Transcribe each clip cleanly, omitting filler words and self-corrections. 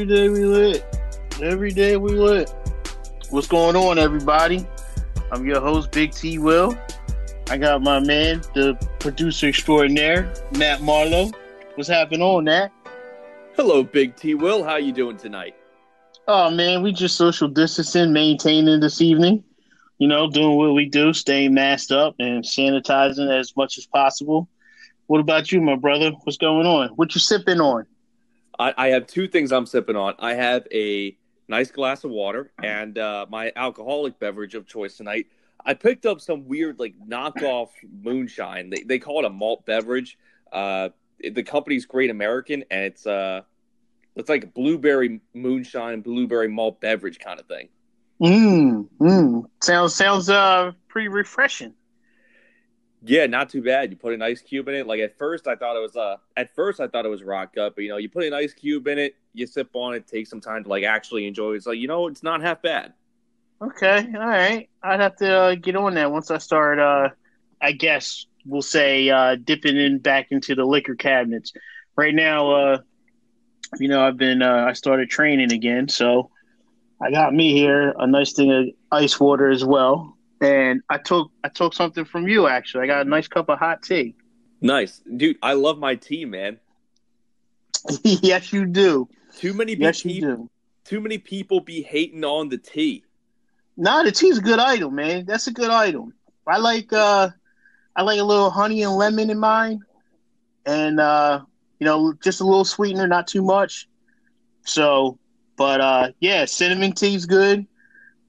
Every day we lit. Every day we lit. What's going on, everybody? I'm your host, Big T Will. I got my man, the producer extraordinaire, Matt Marlowe. What's happening on that? Hello, Big T Will. How you doing tonight? Oh, man, we just social distancing, maintaining this evening. You know, doing what we do, staying masked up and sanitizing as much as possible. What about you, my brother? What's going on? What you sipping on? I have two things I'm sipping on. I have a nice glass of water and my alcoholic beverage of choice tonight. I picked up some weird, like, knockoff moonshine. They call it a malt beverage. The company's Great American, and it's like blueberry moonshine, blueberry malt beverage kind of thing. Sounds pretty refreshing. Yeah, not too bad. You put an ice cube in it. Like at first I thought it was rock up, but you know, you put an ice cube in it, you sip on it, take some time to like actually enjoy it. It's like, you know, it's not half bad. Okay, all right. I'd have to get on that once I start. I guess we'll say dipping in back into the liquor cabinets. Right now, you know, I've been I started training again, so I got me here a nice thing of ice water as well. And I took something from you, actually. I got a nice cup of hot tea. Nice. Dude, I love my tea, man. Yes, you do. Too many people be hating on the tea. Nah, the tea's a good item, man. That's a good item. I like a little honey and lemon in mine. And, you know, just a little sweetener, not too much. So, but, yeah, cinnamon tea's good.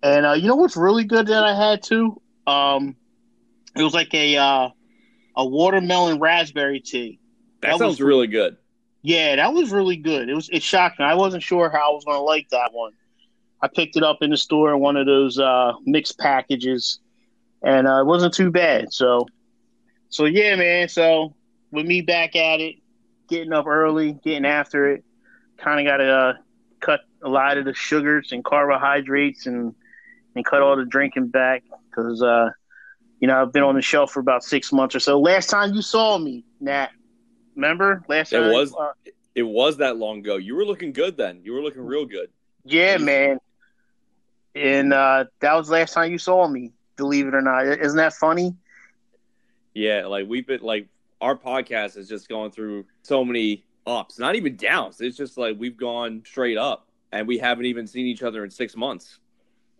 And you know what's really good that I had too? It was like a watermelon raspberry tea. That sounds really good. Yeah, that was really good. It shocked me. I wasn't sure how I was gonna like that one. I picked it up in the store in one of those mixed packages, and it wasn't too bad. So yeah, man. So with me back at it, getting up early, getting after it, kind of got to cut a lot of the sugars and carbohydrates and cut all the drinking back because, you know, I've been on the shelf for about 6 months or so. Last time you saw me, Nat, remember? It was that long ago. You were looking good then. You were looking real good. Yeah, man. And that was the last time you saw me, believe it or not. Isn't that funny? Yeah, like we've been – like our podcast has just gone through so many ups, not even downs. It's just like we've gone straight up and we haven't even seen each other in 6 months.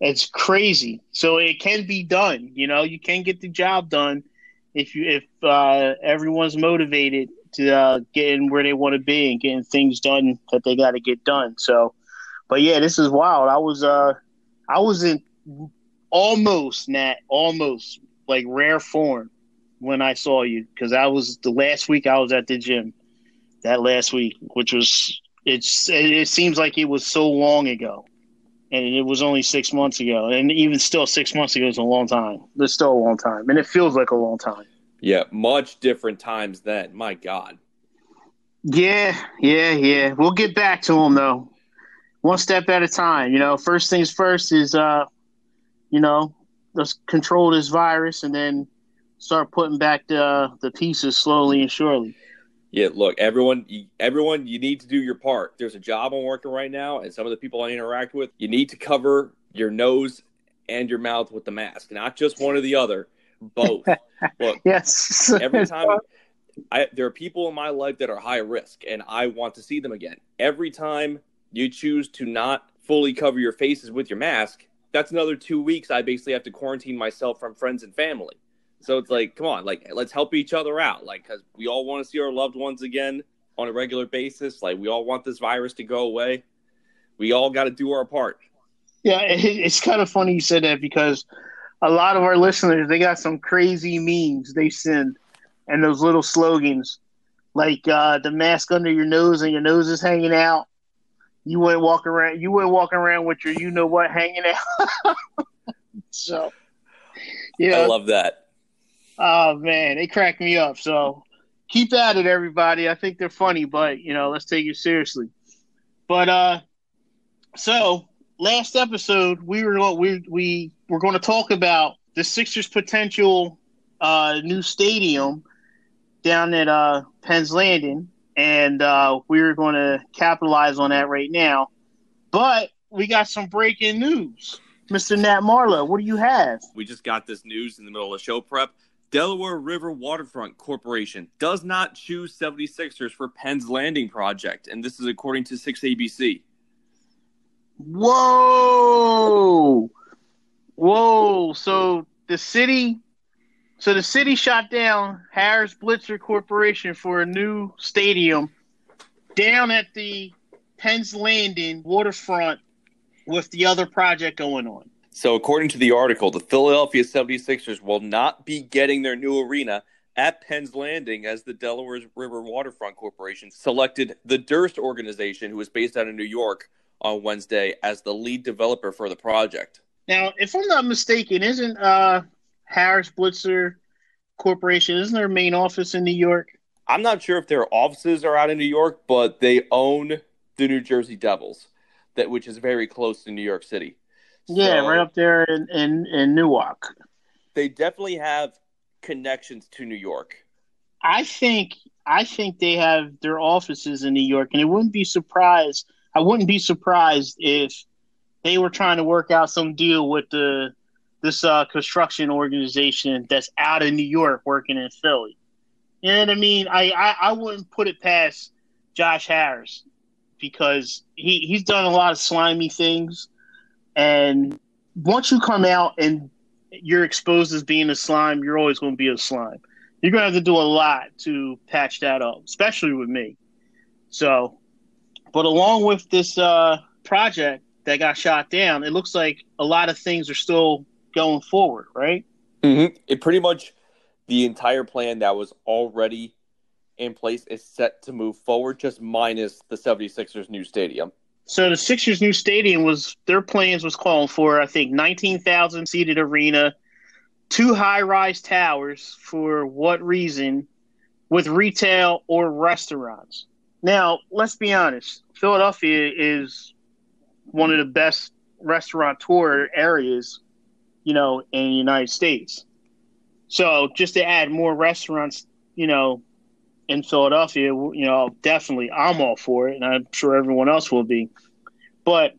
It's crazy. So it can be done. You know, you can get the job done if everyone's motivated to getting where they want to be and getting things done that they got to get done. So, but yeah, this is wild. I was in almost like rare form when I saw you because that was the last week I was at the gym. That last week, which was it seems like it was so long ago. And it was only 6 months ago. And even still, 6 months ago is a long time. It's still a long time. And it feels like a long time. Yeah, much different times then. My God. Yeah. We'll get back to them, though. One step at a time. You know, first things first is, you know, let's control this virus and then start putting back the pieces slowly and surely. Yeah, look, everyone, you need to do your part. There's a job I'm working right now, and some of the people I interact with, you need to cover your nose and your mouth with the mask, not just one or the other, both. Look, yes. Every time there are people in my life that are high risk, and I want to see them again. Every time you choose to not fully cover your faces with your mask, that's another 2 weeks I basically have to quarantine myself from friends and family. So it's like, come on, like, let's help each other out. Like, because we all want to see our loved ones again on a regular basis. Like, we all want this virus to go away. We all got to do our part. Yeah, it's kind of funny you said that because a lot of our listeners, they got some crazy memes they send and those little slogans. Like, the mask under your nose and your nose is hanging out. You wouldn't walk around with your you-know-what hanging out. So, yeah. I love that. Oh, man, they crack me up. So keep at it, everybody. I think they're funny, but, you know, let's take it seriously. But so last episode, we were going to talk about the Sixers' potential new stadium down at Penn's Landing, and we were going to capitalize on that right now. But we got some breaking news. Mr. Nat Marlowe, what do you have? We just got this news in the middle of show prep. Delaware River Waterfront Corporation does not choose 76ers for Penn's Landing project, and this is according to 6ABC. Whoa! Whoa! So the city shot down Harris Blitzer Corporation for a new stadium down at the Penn's Landing waterfront with the other project going on. So according to the article, the Philadelphia 76ers will not be getting their new arena at Penn's Landing as the Delaware River Waterfront Corporation selected the Durst organization, who is based out of New York, on Wednesday as the lead developer for the project. Now, if I'm not mistaken, isn't Harris Blitzer Corporation, isn't their main office in New York? I'm not sure if their offices are out in New York, but they own the New Jersey Devils, which is very close to New York City. Yeah, so, right up there in Newark. They definitely have connections to New York. I think they have their offices in New York, and I wouldn't be surprised if they were trying to work out some deal with this construction organization that's out of New York working in Philly. You know what I mean? I wouldn't put it past Josh Harris because he's done a lot of slimy things. And once you come out and you're exposed as being a slime, you're always going to be a slime. You're going to have to do a lot to patch that up, especially with me. So, but along with this project that got shot down, it looks like a lot of things are still going forward, right? Mm-hmm. It pretty much the entire plan that was already in place is set to move forward, just minus the 76ers' new stadium. So the Sixers' new stadium was calling for, I think, 19,000-seated arena, 2 high-rise towers. For what reason? With retail or restaurants. Now, let's be honest. Philadelphia is one of the best restaurateur areas, in the United States. So just to add more restaurants, in Philadelphia, definitely I'm all for it, and I'm sure everyone else will be. But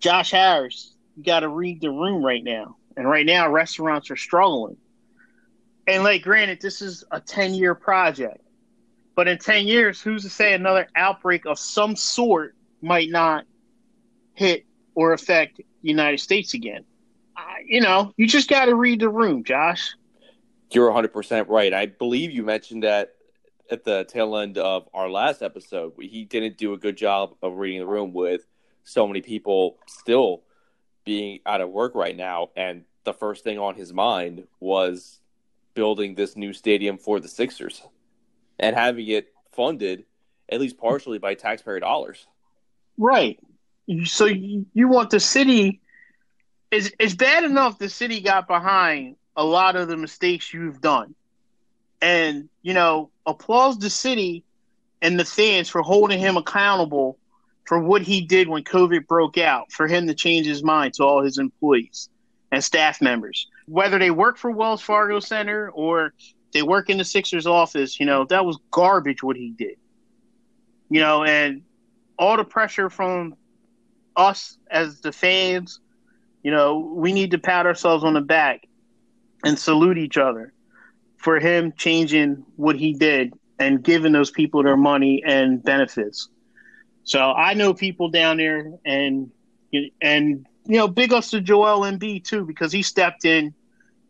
Josh Harris, you got to read the room right now. And right now, restaurants are struggling. And, granted, this is a 10-year project. But in 10 years, who's to say another outbreak of some sort might not hit or affect the United States again? You just got to read the room, Josh. You're 100% right. I believe you mentioned that at the tail end of our last episode. He didn't do a good job of reading the room with so many people still being out of work right now. And the first thing on his mind was building this new stadium for the Sixers and having it funded, at least partially, by taxpayer dollars. Right. So you want the city – it's bad enough the city got behind a lot of the mistakes you've done. And, applause the city and the fans for holding him accountable for what he did when COVID broke out, for him to change his mind to all his employees and staff members. Whether they work for Wells Fargo Center or they work in the Sixers office, that was garbage what he did. And all the pressure from us as the fans, we need to pat ourselves on the back and salute each other for him changing what he did and giving those people their money and benefits. So I know people down there and big ups to Joel Embiid too, because he stepped in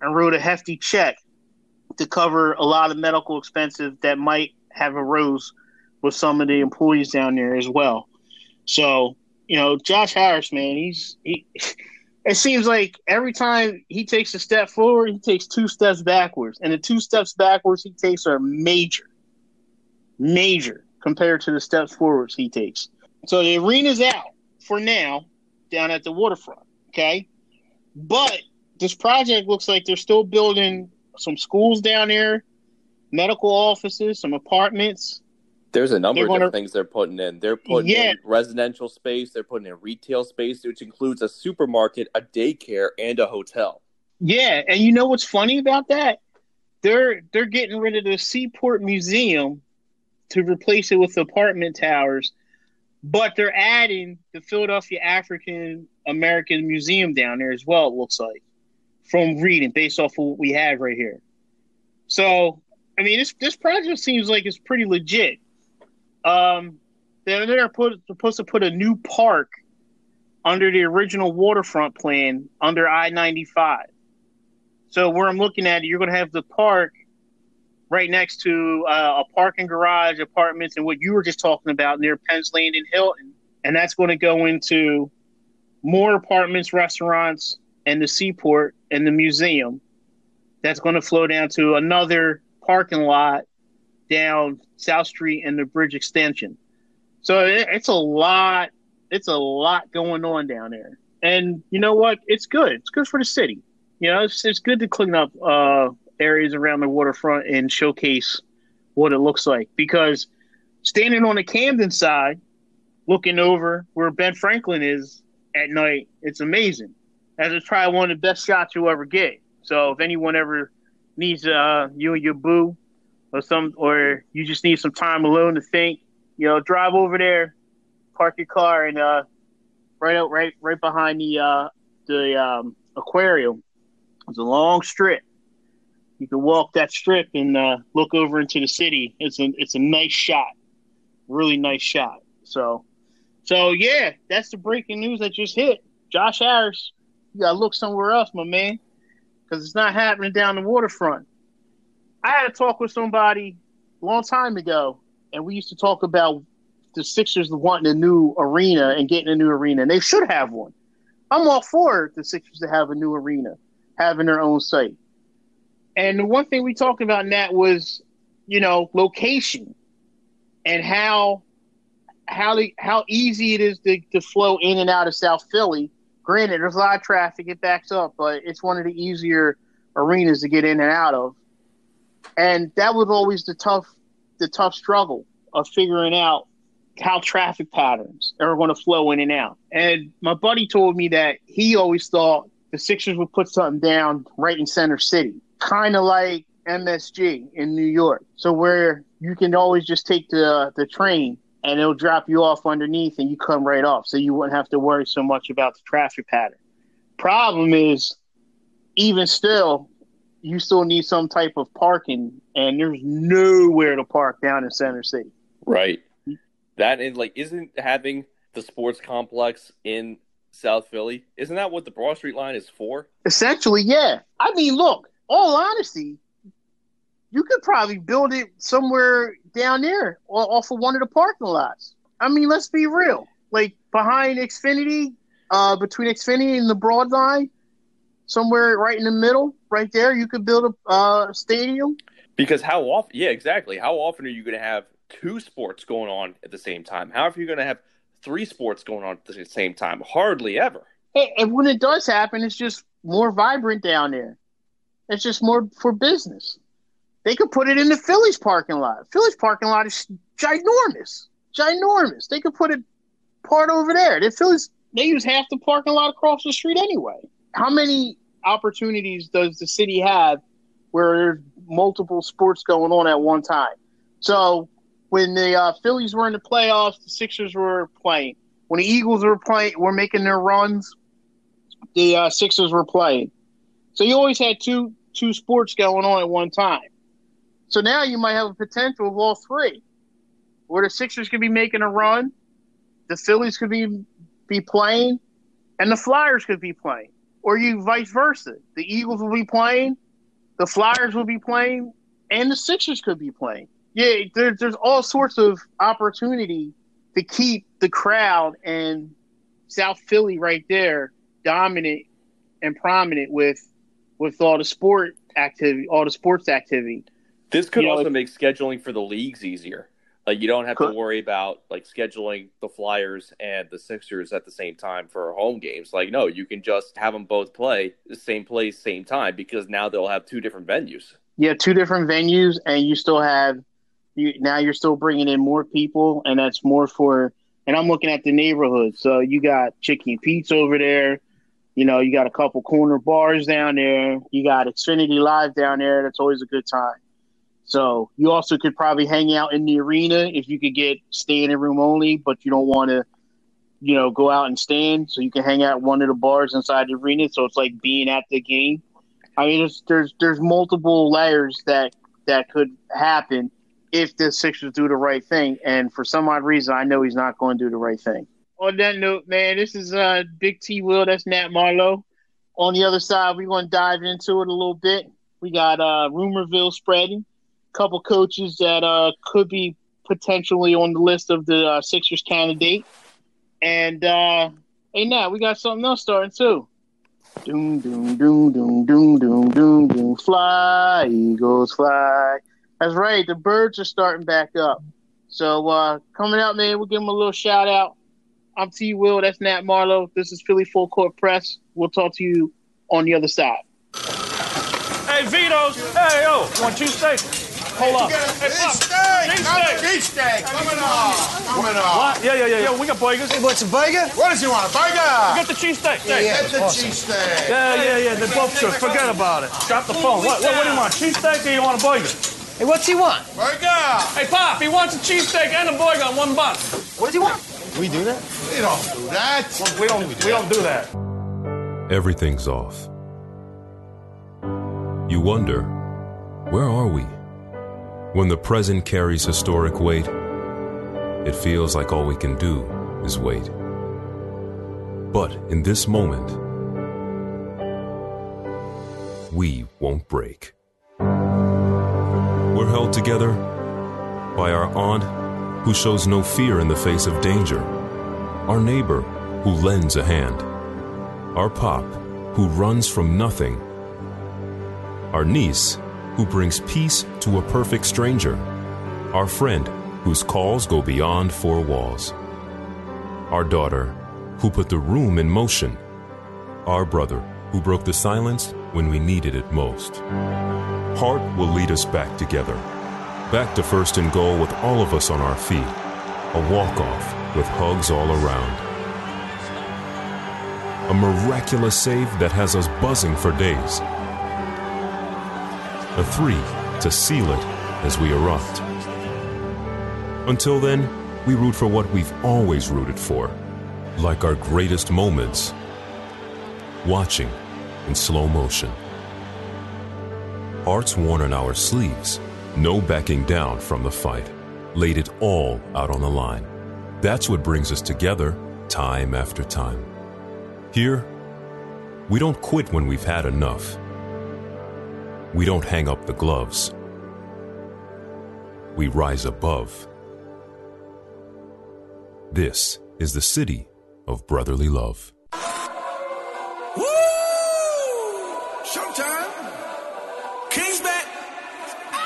and wrote a hefty check to cover a lot of medical expenses that might have arose with some of the employees down there as well. So, Josh Harris, man, it seems like every time he takes a step forward, he takes 2 steps backwards. And the 2 steps backwards he takes are major compared to the steps forwards he takes. So the arena's out for now down at the waterfront, okay? But this project looks like they're still building some schools down there, medical offices, some apartments. There's a number of different things they're putting in. They're putting in residential space. They're putting in retail space, which includes a supermarket, a daycare, and a hotel. Yeah, and you know what's funny about that? They're getting rid of the Seaport Museum to replace it with apartment towers But they're adding the Philadelphia African American Museum down there as well, it looks like, from reading, based off of what we have right here. So, I mean, this project seems like it's pretty legit. They're supposed to put a new park under the original waterfront plan under I-95. So where I'm looking at it, you're going to have the park right next to a parking garage, apartments, and what you were just talking about near Penn's Landing, Hilton. And that's going to go into more apartments, restaurants, and the Seaport and the museum. That's going to flow down to another parking lot down South Street and the bridge extension. So it's a lot. It's a lot going on down there. And you know what? It's good. It's good for the city. You know, it's good to clean up areas around the waterfront and showcase what it looks like. Because standing on the Camden side, looking over where Ben Franklin is at night, it's amazing. As it's probably one of the best shots you'll ever get. So if anyone ever needs you and your boo or you just need some time alone to think, you know, drive over there. Park your car and right behind the aquarium. It's a long strip. You can walk that strip and look over into the city. It's a nice shot, really nice shot. So yeah, that's the breaking news that just hit. Josh Harris, you gotta look somewhere else, my man, because it's not happening down the waterfront. I had a talk with somebody a long time ago, and we used to talk about the Sixers wanting a new arena and getting a new arena, and they should have one. I'm all for the Sixers to have a new arena, having their own site. And the one thing we talked about in that was, you know, location and how easy it is to flow in and out of South Philly. Granted, there's a lot of traffic, it backs up, but it's one of the easier arenas to get in and out of. And that was always the tough struggle of figuring out how traffic patterns are going to flow in and out. And my buddy told me that he always thought the Sixers would put something down right in Center City, kind of like MSG in New York. So where you can always just take the train and it'll drop you off underneath and you come right off. So you wouldn't have to worry so much about the traffic pattern. Problem is, even still, you still need some type of parking, and there's nowhere to park down in Center City. Right. That is like, isn't having the sports complex in South Philly, isn't that what the Broad Street line is for? Essentially, yeah. I mean, look, all honesty, you could probably build it somewhere down there or off of one of the parking lots. I mean, let's be real. Like behind Xfinity, between Xfinity and the Broad line, somewhere right in the middle, right there, you could build a stadium. Because how often? Yeah, exactly. How often are you going to have two sports going on at the same time? How are you going to have three sports going on at the same time? Hardly ever. And when it does happen, it's just more vibrant down there. It's just more for business. They could put it in the Philly's parking lot. Philly's parking lot is ginormous. They could put it part over there. The Philly's, they use half the parking lot across the street anyway. How many opportunities does the city have where there's multiple sports going on at one time? So when the Phillies were in the playoffs, the Sixers were playing. When the Eagles were making their runs, the Sixers were playing. So you always had two sports going on at one time. So now you might have a potential of all three, where the Sixers could be making a run, the Phillies could be playing, and the Flyers could be playing, or you vice versa. The Eagles will be playing, the Flyers will be playing, and the Sixers could be playing. Yeah, there's all sorts of opportunity to keep the crowd and South Philly right there dominant and prominent with all the sports activity. This could also make scheduling for the leagues easier. Like you don't have to worry about like scheduling the Flyers and the Sixers at the same time for home games. Like no, you can just have them both play the same place, same time, because now they'll have two different venues. Yeah, two different venues, and you still have. Now you're still bringing in more people, and that's more for – and I'm looking at the neighborhood. So you got Chicken Pete's over there. You know, you got a couple corner bars down there. You got Xfinity Live down there. That's always a good time. So you also could probably hang out in the arena if you could get standing room only, but you don't want to, you know, go out and stand. So you can hang out at one of the bars inside the arena. So it's like being at the game. I mean, there's multiple layers that could happen if the Sixers do the right thing. And for some odd reason, I know he's not going to do the right thing. On that note, man, this is Big T Will. That's Nat Marlowe. On the other side, we're going to dive into it a little bit. We got Rumorville spreading. A couple coaches that could be potentially on the list of the Sixers candidate. And, hey, Nat, we got something else starting, too. Doom, doom, doom, doom, doom, doom, doom, doom. Fly, Eagles, fly. That's right. The birds are starting back up. So coming out, man, we'll give them a little shout-out. I'm T. Will. That's Nat Marlowe. This is Philly Full Court Press. We'll talk to you on the other side. Hey, Vito's. Hey, yo. Want two steaks? Hold up. Hey, beefsteak. Coming on. What? Yeah. We got burgers. Hey, what's a burger? What does he want, a burger? We got the cheesesteak. Yeah, that's awesome. Cheesesteak. Yeah. They're both good. Forget about it. Drop the phone. What do you want, cheesesteak or you want a burger? Hey, what's he want? Burger. Hey, Pop, he wants a cheesesteak and a burger on one box. What does he want? We do that? We don't do that. Well, we don't do that. Everything's off. You wonder, where are we? When the present carries historic weight, it feels like all we can do is wait. But in this moment, we won't break. We're held together by our aunt, who shows no fear in the face of danger, our neighbor, who lends a hand, our pop, who runs from nothing, our niece, who brings peace to a perfect stranger, our friend whose calls go beyond four walls, our daughter who put the room in motion, our brother who broke the silence when we needed it most. Heart will lead us back together, back to first and goal with all of us on our feet, a walk-off with hugs all around, a miraculous save that has us buzzing for days, a three to seal it as we erupt. Until then, we root for what we've always rooted for, like our greatest moments, watching in slow motion. Hearts worn on our sleeves, no backing down from the fight, laid it all out on the line. That's what brings us together time after time. Here, we don't quit when we've had enough. We don't hang up the gloves. We rise above. This is the city of brotherly love. Woo! Showtime! King's back!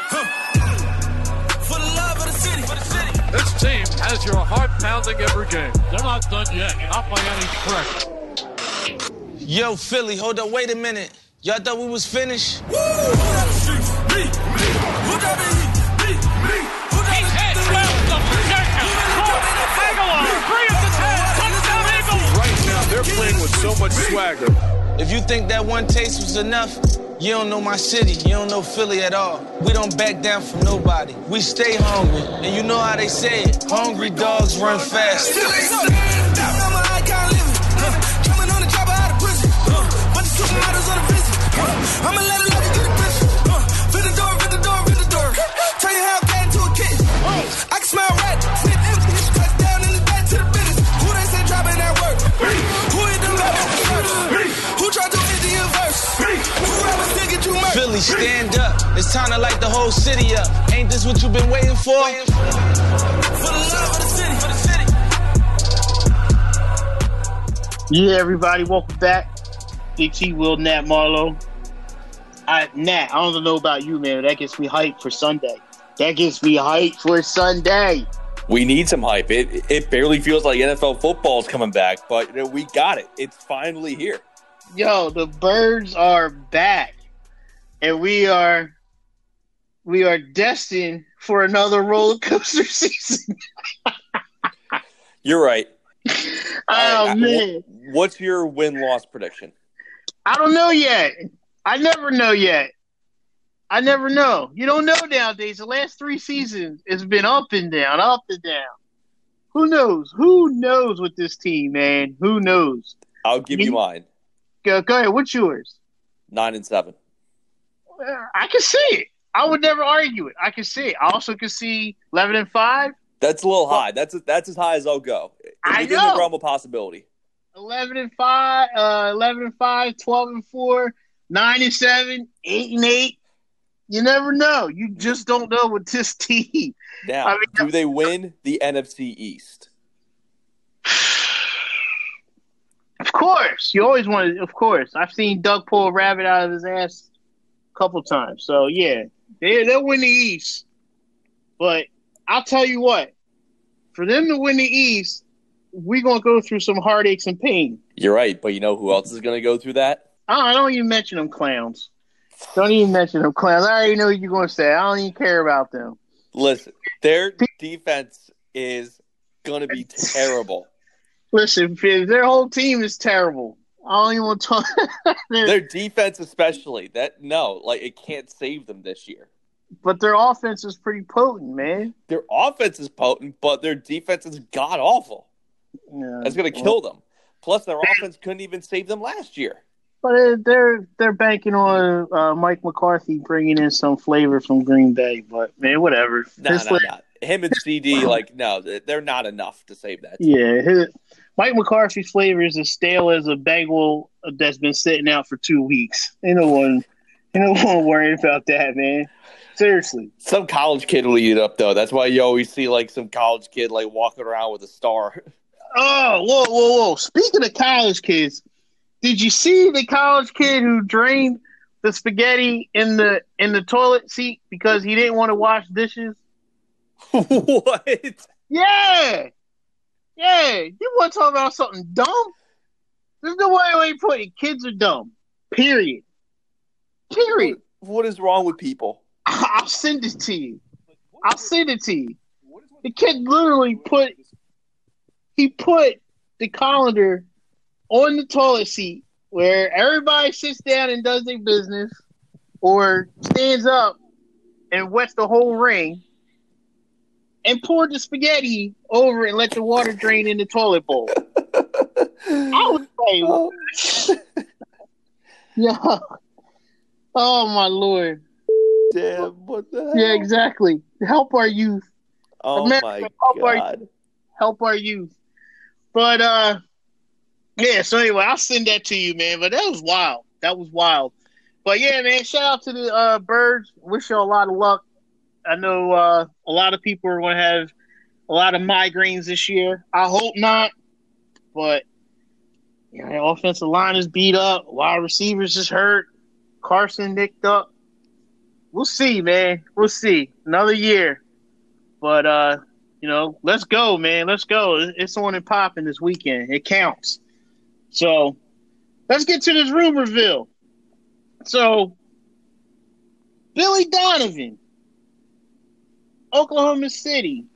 Huh. For the love of the city! This team has your heart pounding every game. They're not done yet. Not by any stretch. Yo, Philly, hold up. Wait a minute. Y'all thought we was finished? Woo! Who down the streets? Me. Who down the heat? Me. Who down the heat? He's hit 12 of second. Aguilar, 3 of the 10. Touchdown Eagles. Right now, they're playing with so much swagger. If you think that one taste was enough, you don't know my city. You don't know Philly at all. We don't back down from nobody. We stay hungry. And you know how they say it. Hungry dogs run fast. I'ma let it get a bitch. Fit the door. Tell you how I got into a kid. I can smell red. Sit empty. Cut down in the back to the business. Who they say dropping that work? Who hit them back at the first? Who tried to hit the inverse? Who ever still get you murdered? Philly, stand up. It's time to light the whole city up. Ain't this what you been waiting for? For the love of the city. For the city. Yeah, everybody, welcome back. Big T Will, Nat Marlowe. Nat, I don't know about you, man, but that gets me hyped for Sunday. We need some hype. It barely feels like NFL football is coming back, but we got it. It's finally here. Yo, the birds are back, and we are destined for another roller coaster season. You're right. Oh, man. What's your win-loss prediction? I don't know yet. I never know yet. I never know. You don't know nowadays. The last three seasons, it's been up and down, up and down. Who knows? Who knows with this team, man? Who knows? I'll give you mine. Go ahead. What's yours? 9-7. I can see it. I would never argue it. I can see it. I also can see 11-5. That's a little high. That's as high as I'll go. I know. The realm of possibility. 11-5, 11-5, 12-4, 9-7, 8-8. You never know. You just don't know with this team. Now, do they win the NFC East? Of course. You always want to, of course. I've seen Doug pull a rabbit out of his ass a couple times. So, yeah, they'll win the East. But I'll tell you what. For them to win the East, we're going to go through some heartaches and pain. You're right. But you know who else is going to go through that? I don't even mention them clowns. Don't even mention them clowns. I already know what you're going to say. I don't even care about them. Listen, their defense is going to be terrible. Listen, their whole team is terrible. I don't even want to talk. Their defense especially. It can't save them this year. But their offense is pretty potent, man. Their offense is potent, but their defense is god-awful. Yeah, that's going to kill them. Plus, their offense couldn't even save them last year. But they're banking on Mike McCarthy bringing in some flavor from Green Bay. But man, whatever. Him and CD, they're not enough to save that team. Yeah, Mike McCarthy's flavor is as stale as a bagel that's been sitting out for 2 weeks. Ain't no one worrying about that, man. Seriously, some college kid will eat it up though. That's why you always see some college kid walking around with a star. Oh, whoa! Speaking of college kids. Did you see the college kid who drained the spaghetti in the toilet seat because he didn't want to wash dishes? What? Yeah. You want to talk about something dumb? There's no way you put it. Kids are dumb. Period. What is wrong with people? I'll send it to you. The kid literally put the colander on the toilet seat where everybody sits down and does their business or stands up and wets the whole ring and poured the spaghetti over and let the water drain in the toilet bowl. I was like, yo, oh my Lord. Damn, what the hell? Yeah, exactly. Help our youth. Oh America, my help God. Help our youth. But, yeah, so anyway, I'll send that to you, man. But that was wild. But, yeah, man, shout out to the Birds. Wish you a lot of luck. I know a lot of people are going to have a lot of migraines this year. I hope not. But, yeah, the offensive line is beat up. Wide receivers is hurt. Carson nicked up. We'll see, man. We'll see. Another year. But, let's go, man. Let's go. It's on and popping this weekend. It counts. So, let's get to this rumorville. So, Billy Donovan, Oklahoma City.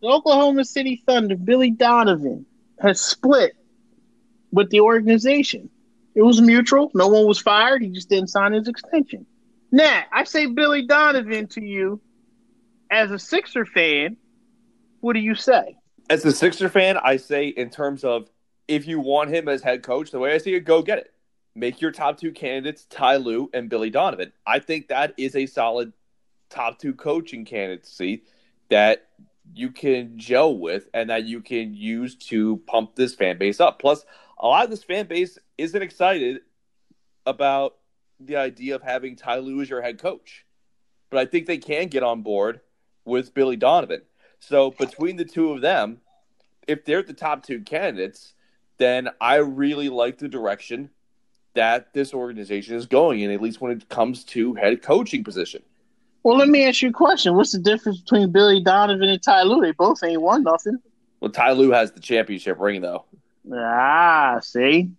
The Oklahoma City Thunder, Billy Donovan, has split with the organization. It was mutual. No one was fired. He just didn't sign his extension. Now, I say Billy Donovan to you as a Sixer fan. What do you say? As a Sixer fan, I say in terms of if you want him as head coach, the way I see it, go get it. Make your top two candidates Ty Lue and Billy Donovan. I think that is a solid top two coaching candidacy that you can gel with and that you can use to pump this fan base up. Plus, a lot of this fan base isn't excited about the idea of having Ty Lue as your head coach. But I think they can get on board with Billy Donovan. So between the two of them, if they're the top two candidates, then I really like the direction that this organization is going in, at least when it comes to head coaching position. Well, let me ask you a question. What's the difference between Billy Donovan and Ty Lue? They both ain't won nothing. Well, Ty Lue has the championship ring, though. Ah, see?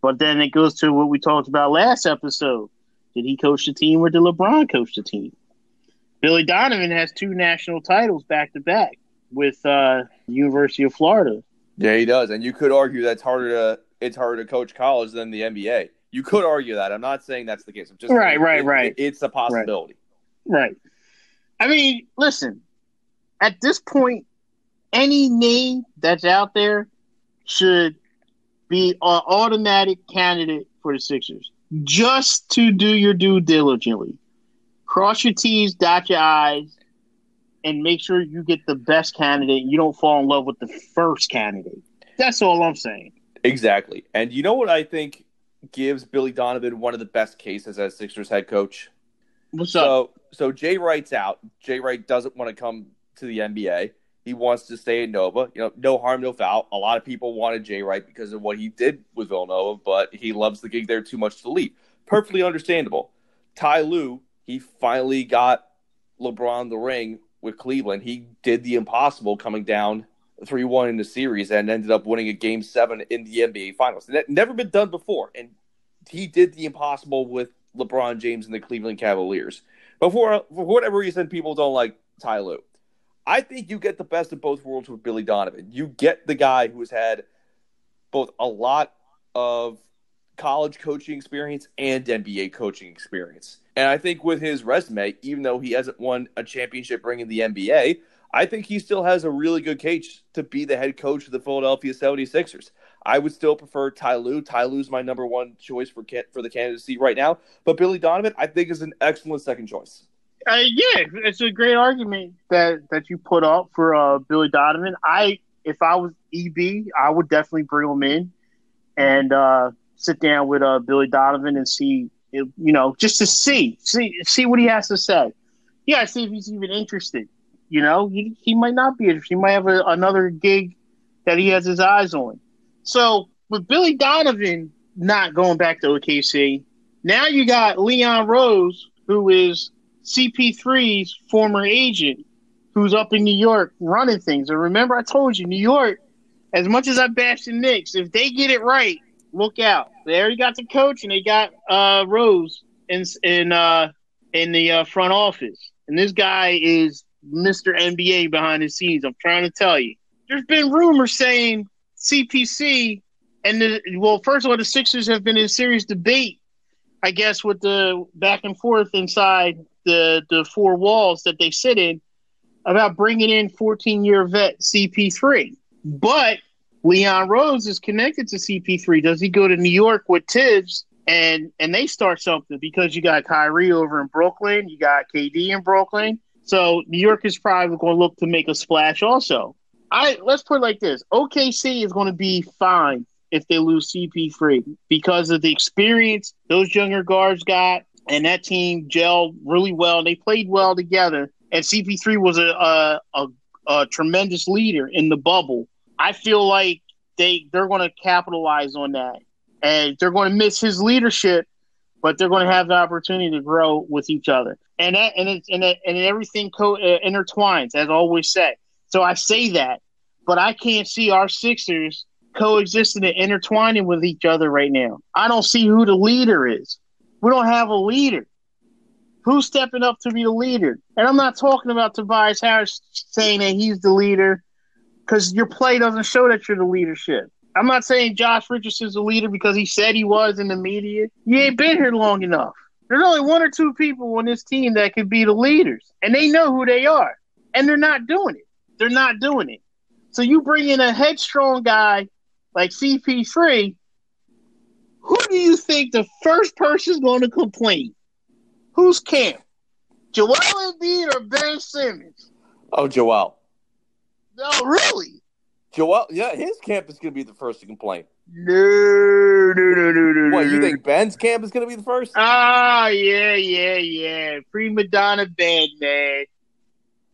But then it goes to what we talked about last episode. Did he coach the team or did LeBron coach the team? Billy Donovan has two national titles back-to-back with University of Florida. Yeah, he does. And you could argue it's harder to coach college than the NBA. You could argue that. I'm not saying that's the case. I'm just right. It's a possibility. Right. I mean, listen, at this point, any name that's out there should be an automatic candidate for the Sixers. Just to do your due diligently. Cross your T's, dot your I's, and make sure you get the best candidate. You don't fall in love with the first candidate. That's all I'm saying. Exactly. And you know what I think gives Billy Donovan one of the best cases as Sixers head coach? What's up? So Jay Wright's out. Jay Wright doesn't want to come to the NBA. He wants to stay at Nova. You know, no harm, no foul. A lot of people wanted Jay Wright because of what he did with Villanova, but he loves the gig there too much to leave. Perfectly understandable. Ty Lue, he finally got LeBron the ring with Cleveland. He did the impossible coming down 3-1 in the series and ended up winning a Game 7 in the NBA Finals. That never been done before, and he did the impossible with LeBron James and the Cleveland Cavaliers. But for whatever reason, people don't like Ty Lue. I think you get the best of both worlds with Billy Donovan. You get the guy who has had both a lot of college coaching experience and NBA coaching experience. And I think with his resume, even though he hasn't won a championship ring in the NBA, I think he still has a really good case to be the head coach of the Philadelphia 76ers. I would still prefer Ty Lue. Ty Lue's my number one choice for the candidacy right now. But Billy Donovan, I think, is an excellent second choice. Yeah, it's a great argument that you put up for Billy Donovan. If I was EB, I would definitely bring him in and sit down with Billy Donovan and see, if, you know, just to see what he has to say. Yeah, see if he's even interested. You know, he might not be interested. He might have another gig that he has his eyes on. So with Billy Donovan not going back to OKC, now you got Leon Rose, who is CP3's former agent, who's up in New York running things. And remember, I told you, New York, as much as I bash the Knicks, if they get it right, look out. They already got the coach, and they got Rose in the front office. And this guy is Mr. NBA behind the scenes. I'm trying to tell you. There's been rumors saying CPC and first of all, the Sixers have been in serious debate, I guess, with the back and forth inside the four walls that they sit in about bringing in 14-year vet CP3. But Leon Rose is connected to CP3. Does he go to New York with Tibbs and they start something? Because you got Kyrie over in Brooklyn. You got KD in Brooklyn. So New York is probably going to look to make a splash also. Let's put it like this. OKC is going to be fine if they lose CP3 because of the experience those younger guards got. And that team gelled really well. They played well together. And CP3 was a tremendous leader in the bubble. I feel like they're going to capitalize on that. And they're going to miss his leadership, but they're going to have the opportunity to grow with each other. And everything intertwines, as I always say. So I say that, but I can't see our Sixers coexisting and intertwining with each other right now. I don't see who the leader is. We don't have a leader. Who's stepping up to be the leader? And I'm not talking about Tobias Harris saying that he's the leader because your play doesn't show that you're the leadership. I'm not saying Josh Richardson's the leader because he said he was in the media. You ain't been here long enough. There's only one or two people on this team that could be the leaders, and they know who they are, and they're not doing it. They're not doing it. So you bring in a headstrong guy like CP3, who do you think the first person is going to complain? Who's camp? Joel Embiid or Ben Simmons? Oh, Joel. No, really? Joel, yeah, his camp is going to be the first to complain. No. What, you think Ben's camp is going to be the first? Ah, yeah. Prima donna Ben, man.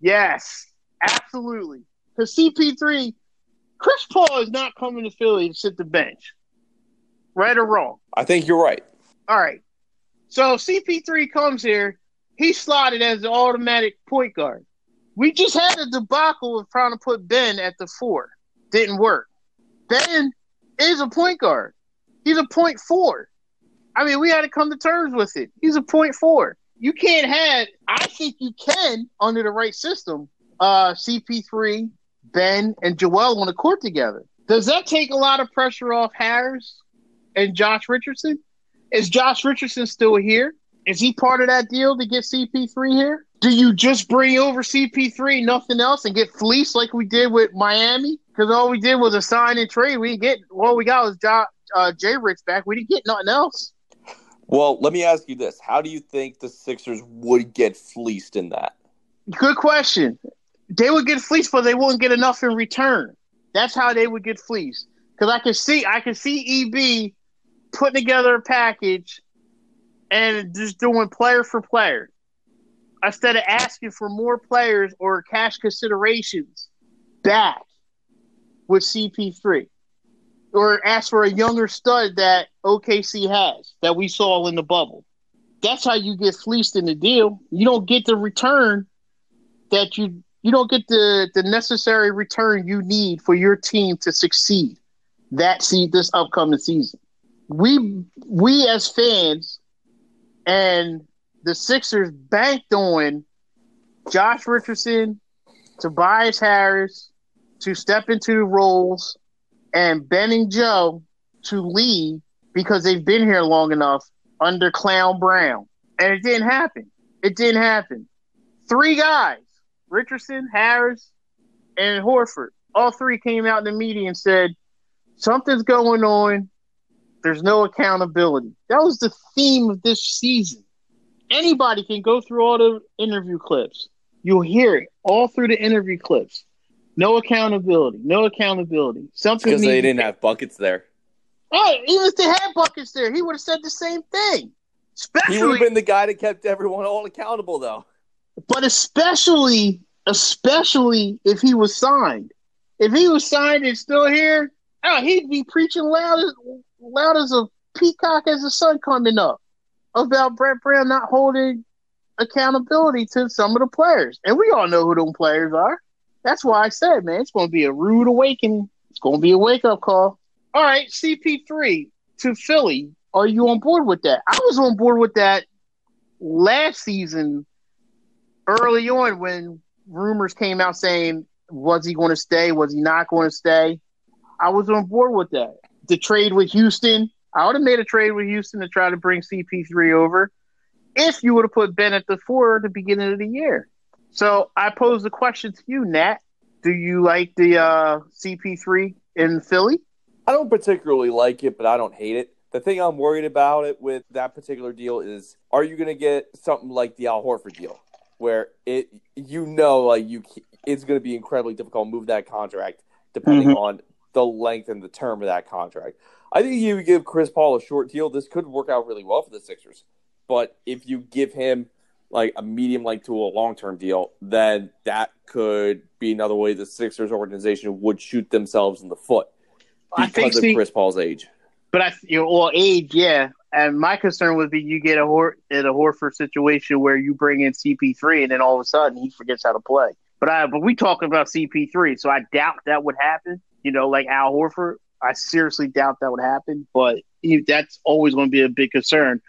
Yes, absolutely. Because CP3, Chris Paul is not coming to Philly to sit the bench. Right or wrong? I think you're right. All right. So CP3 comes here. He's slotted as the automatic point guard. We just had a debacle of trying to put Ben at the 4. Didn't work. Ben is a point guard. He's a 0.4. I mean, we had to come to terms with it. He's a 0.4. You can't have – I think you can, under the right system, CP3, Ben, and Joel on the court together. Does that take a lot of pressure off Harris and Josh Richardson? Is Josh Richardson still here? Is he part of that deal to get CP3 here? Do you just bring over CP3, nothing else, and get fleeced like we did with Miami? Because all we did was a sign and trade. We didn't get – all we got was Jay Rich back. We didn't get nothing else. Well, let me ask you this. How do you think the Sixers would get fleeced in that? Good question. They would get fleeced, but they wouldn't get enough in return. That's how they would get fleeced. Because I can see EB putting together a package and just doing player for player. Instead of asking for more players or cash considerations back with CP3. Or ask for a younger stud that OKC has, that we saw in the bubble. That's how you get fleeced in the deal. You don't get the return that you don't get the necessary return you need for your team to succeed this upcoming season. We as fans and the Sixers banked on Josh Richardson, Tobias Harris to step into roles, and Ben and Joe to leave because they've been here long enough under Clown Brown. And it didn't happen. Three guys, Richardson, Harris, and Horford, all three came out in the media and said, something's going on. There's no accountability. That was the theme of this season. Anybody can go through all the interview clips. You'll hear it all through the interview clips. No accountability. Something because they didn't have buckets there. Hey, even if they had buckets there, he would have said the same thing. He would have been the guy that kept everyone all accountable, though. But especially if he was signed. If he was signed and still here, he'd be preaching loud as a peacock as the sun coming up about Brett Brown not holding accountability to some of the players. And we all know who them players are. That's why I said, man, it's going to be a rude awakening. It's going to be a wake-up call. All right, CP3 to Philly, are you on board with that? I was on board with that last season early on when rumors came out saying, was he going to stay? Was he not going to stay? I was on board with that. The trade with Houston, I would have made a trade with Houston to try to bring CP3 over if you would have put Ben at the 4 at the beginning of the year. So I pose the question to you, Nat. Do you like the CP3 in Philly? I don't particularly like it, but I don't hate it. The thing I'm worried about it with that particular deal is, are you going to get something like the Al Horford deal, where it's going to be incredibly difficult to move that contract depending on the length and the term of that contract. I think you give Chris Paul a short deal. This could work out really well for the Sixers, but if you give him like a medium to a long-term deal, then that could be another way the Sixers organization would shoot themselves in the foot because of Chris Paul's age. But age, yeah. And my concern would be you get a Horford situation where you bring in CP3 and then all of a sudden he forgets how to play. But we talking about CP3, so I doubt that would happen. Like Al Horford, I seriously doubt that would happen. But that's always going to be a big concern.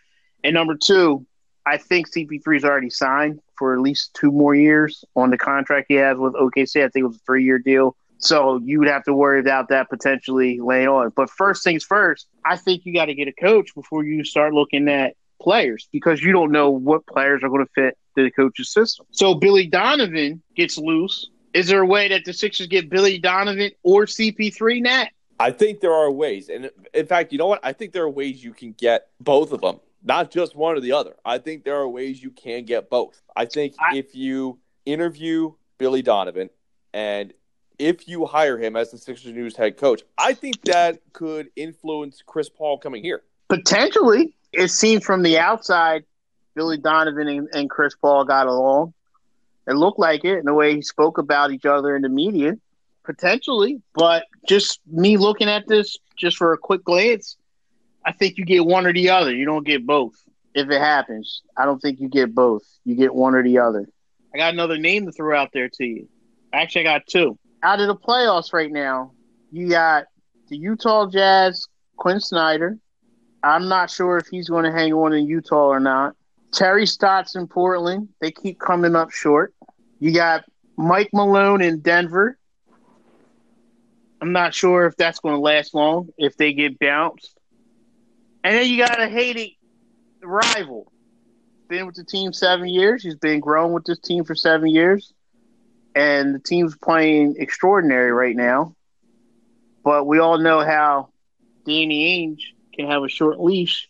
And number two, I think CP3 is already signed for at least 2 more years on the contract he has with OKC. I think it was a 3-year deal. So you would have to worry about that potentially laying on. But first things first, I think you got to get a coach before you start looking at players because you don't know what players are going to fit the coach's system. So Billy Donovan gets loose. Is there a way that the Sixers get Billy Donovan or CP3, Nat? I think there are ways. And in fact, you know what? I think there are ways you can get both of them. Not just one or the other. I think there are ways you can get both. I think if you interview Billy Donovan and if you hire him as the Sixers News head coach, I think that could influence Chris Paul coming here. Potentially. It seems from the outside, Billy Donovan and Chris Paul got along. It looked like it, and the way he spoke about each other in the media, potentially. But just me looking at this, just for a quick glance, I think you get one or the other. You don't get both if it happens. I don't think you get both. You get one or the other. I got another name to throw out there to you. Actually, I got 2. Out of the playoffs right now, you got the Utah Jazz, Quinn Snyder. I'm not sure if he's going to hang on in Utah or not. Terry Stotts in Portland. They keep coming up short. You got Mike Malone in Denver. I'm not sure if that's going to last long, if they get bounced. And then you got a hated rival. Been with the team 7 years. He's been grown with this team for 7 years. And the team's playing extraordinary right now. But we all know how Danny Ainge can have a short leash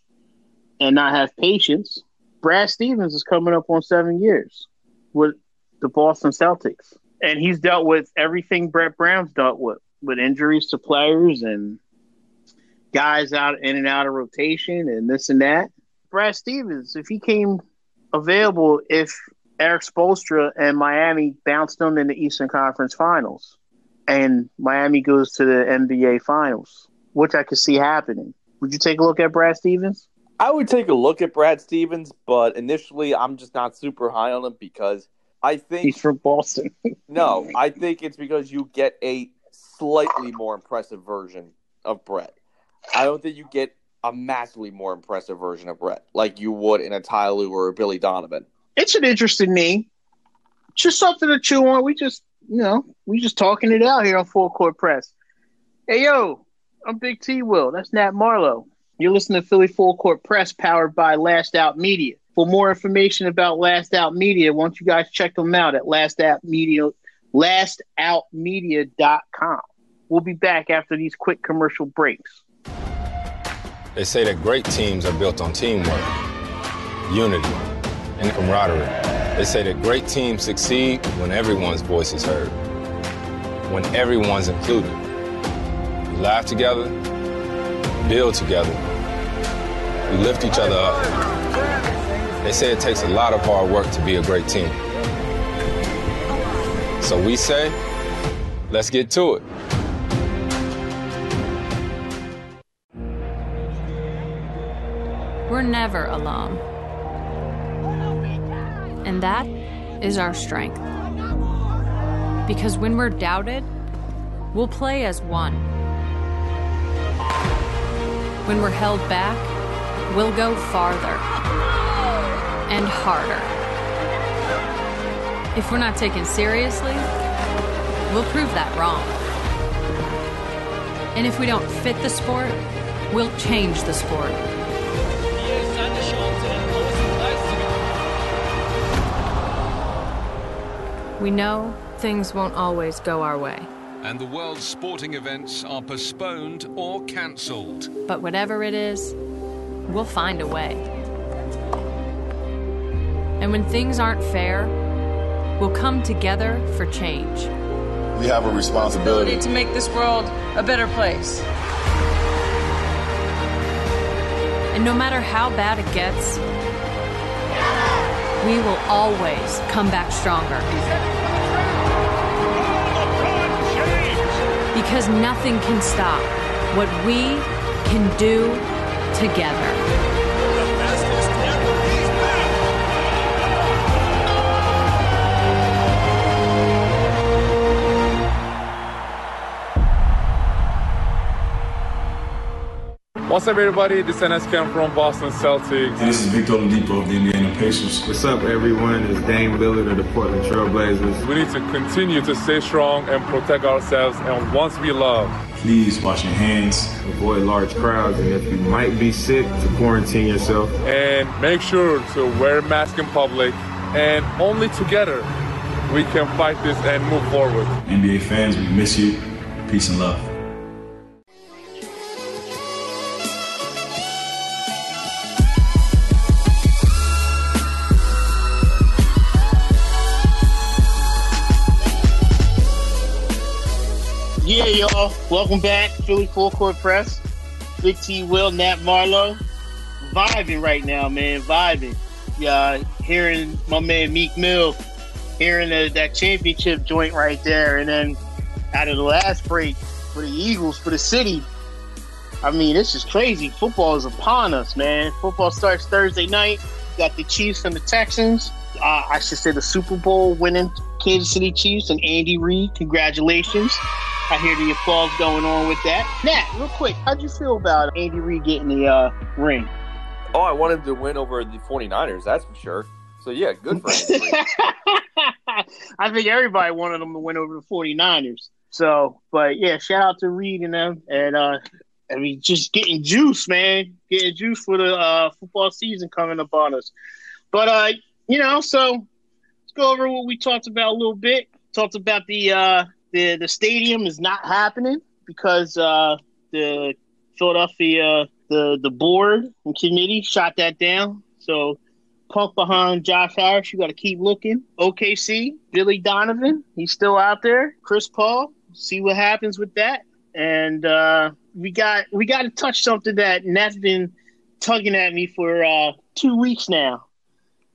and not have patience. Brad Stevens is coming up on 7 years with the Boston Celtics. And he's dealt with everything Brett Brown's dealt with injuries to players and guys out in and out of rotation and this and that. Brad Stevens, if he came available, if Eric Spoelstra and Miami bounced them in the Eastern Conference Finals and Miami goes to the NBA Finals, which I could see happening, would you take a look at Brad Stevens? I would take a look at Brad Stevens, but initially I'm just not super high on him because I think... He's from Boston. No, I think it's because you get a slightly more impressive version of Brett. I don't think you get a massively more impressive version of Brett like you would in a Ty Lue or a Billy Donovan. It's an interesting name. Just something to chew on. We just talking it out here on Full Court Press. Hey, yo, I'm Big T Will. That's Nat Marlowe. You're listening to Philly Full Court Press powered by Last Out Media. For more information about Last Out Media, why don't you guys check them out at lastoutmedia.com. We'll be back after these quick commercial breaks. They say that great teams are built on teamwork, unity, and camaraderie. They say that great teams succeed when everyone's voice is heard, when everyone's included. We laugh together, build together, we lift each other up. They say it takes a lot of hard work to be a great team. So we say, let's get to it. We're never alone, and that is our strength. Because when we're doubted, we'll play as one. When we're held back, we'll go farther and harder. If we're not taken seriously, we'll prove that wrong. And if we don't fit the sport, we'll change the sport. We know things won't always go our way. And the world's sporting events are postponed or cancelled. But whatever it is, we'll find a way. And when things aren't fair, we'll come together for change. We have a responsibility to make this world a better place. And no matter how bad it gets, we will always come back stronger. Because nothing can stop what we can do together. What's up, everybody? This is NS Cam from Boston Celtics. And this is Victor Oladipo of the Indiana Pacers. What's up, everyone? It's Dame Lillard of the Portland Trail Blazers. We need to continue to stay strong and protect ourselves and once we love. Please wash your hands, avoid large crowds, and if you might be sick, to quarantine yourself. And make sure to wear a mask in public, and only together we can fight this and move forward. NBA fans, we miss you. Peace and love. Yeah, y'all. Welcome back. Philly Full Court Press. Big T Will, Nat Marlowe. Vibing right now, man. Vibing. Yeah, hearing my man Meek Mill, hearing that championship joint right there. And then out of the last break for the Eagles, for the city. I mean, it's just crazy. Football is upon us, man. Football starts Thursday night. Got the Chiefs and the Texans. I should say the Super Bowl winning Kansas City Chiefs and Andy Reid. Congratulations. I hear the applause going on with that. Nat, real quick, how'd you feel about Andy Reid getting the ring? Oh, I wanted to win over the 49ers, that's for sure. So, yeah, good for Andy Reid. I think everybody wanted him to win over the 49ers. So, but, yeah, shout out to Reid and them. And I mean, just getting juice, man. Getting juice for the football season coming up on us. But, you know, so let's go over what we talked about a little bit. Talked about the stadium is not happening because the Philadelphia, the board and committee shot that down. So, Punk behind Josh Harris, you got to keep looking. OKC, Billy Donovan, he's still out there. Chris Paul, see what happens with that. And we got to touch something that Nat's been tugging at me for 2 weeks now.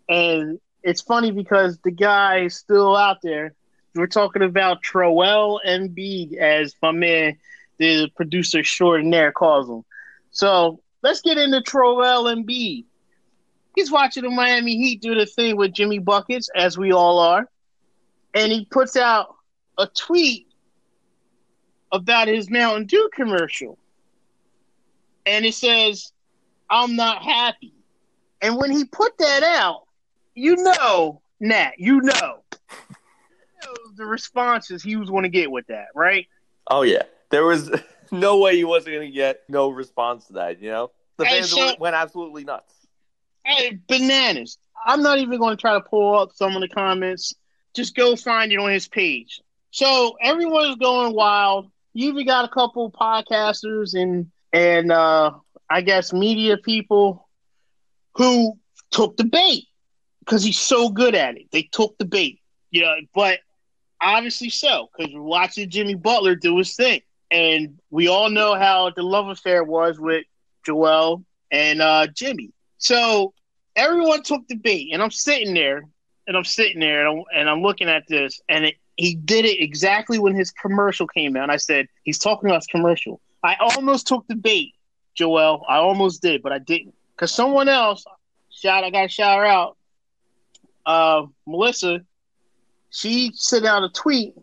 And it's funny because the guy is still out there. We're talking about Joel Embiid, as my man, the producer extraordinaire, calls him. So let's get into Joel Embiid. He's watching the Miami Heat do the thing with Jimmy Buckets, as we all are. And he puts out a tweet about his Mountain Dew commercial. And it says, "I'm not happy." And when he put that out, you know, Nat, you know the responses he was going to get with that, right? Oh, yeah. There was no way he wasn't going to get no response to that, you know? The fans went absolutely nuts. Hey, bananas. I'm not even going to try to pull up some of the comments. Just go find it on his page. So everyone's going wild. You even got a couple podcasters and I guess media people who took the bait because he's so good at it. They took the bait. You know, but obviously so, because we're watching Jimmy Butler do his thing. And we all know how the love affair was with Joel and Jimmy. So everyone took the bait, and I'm sitting there, and I'm looking at this, and he did it exactly when his commercial came out. And I said, he's talking about his commercial. I almost took the bait, Joel. I almost did, but I didn't. Because someone else, I got to shout her out, Melissa, she sent out a tweet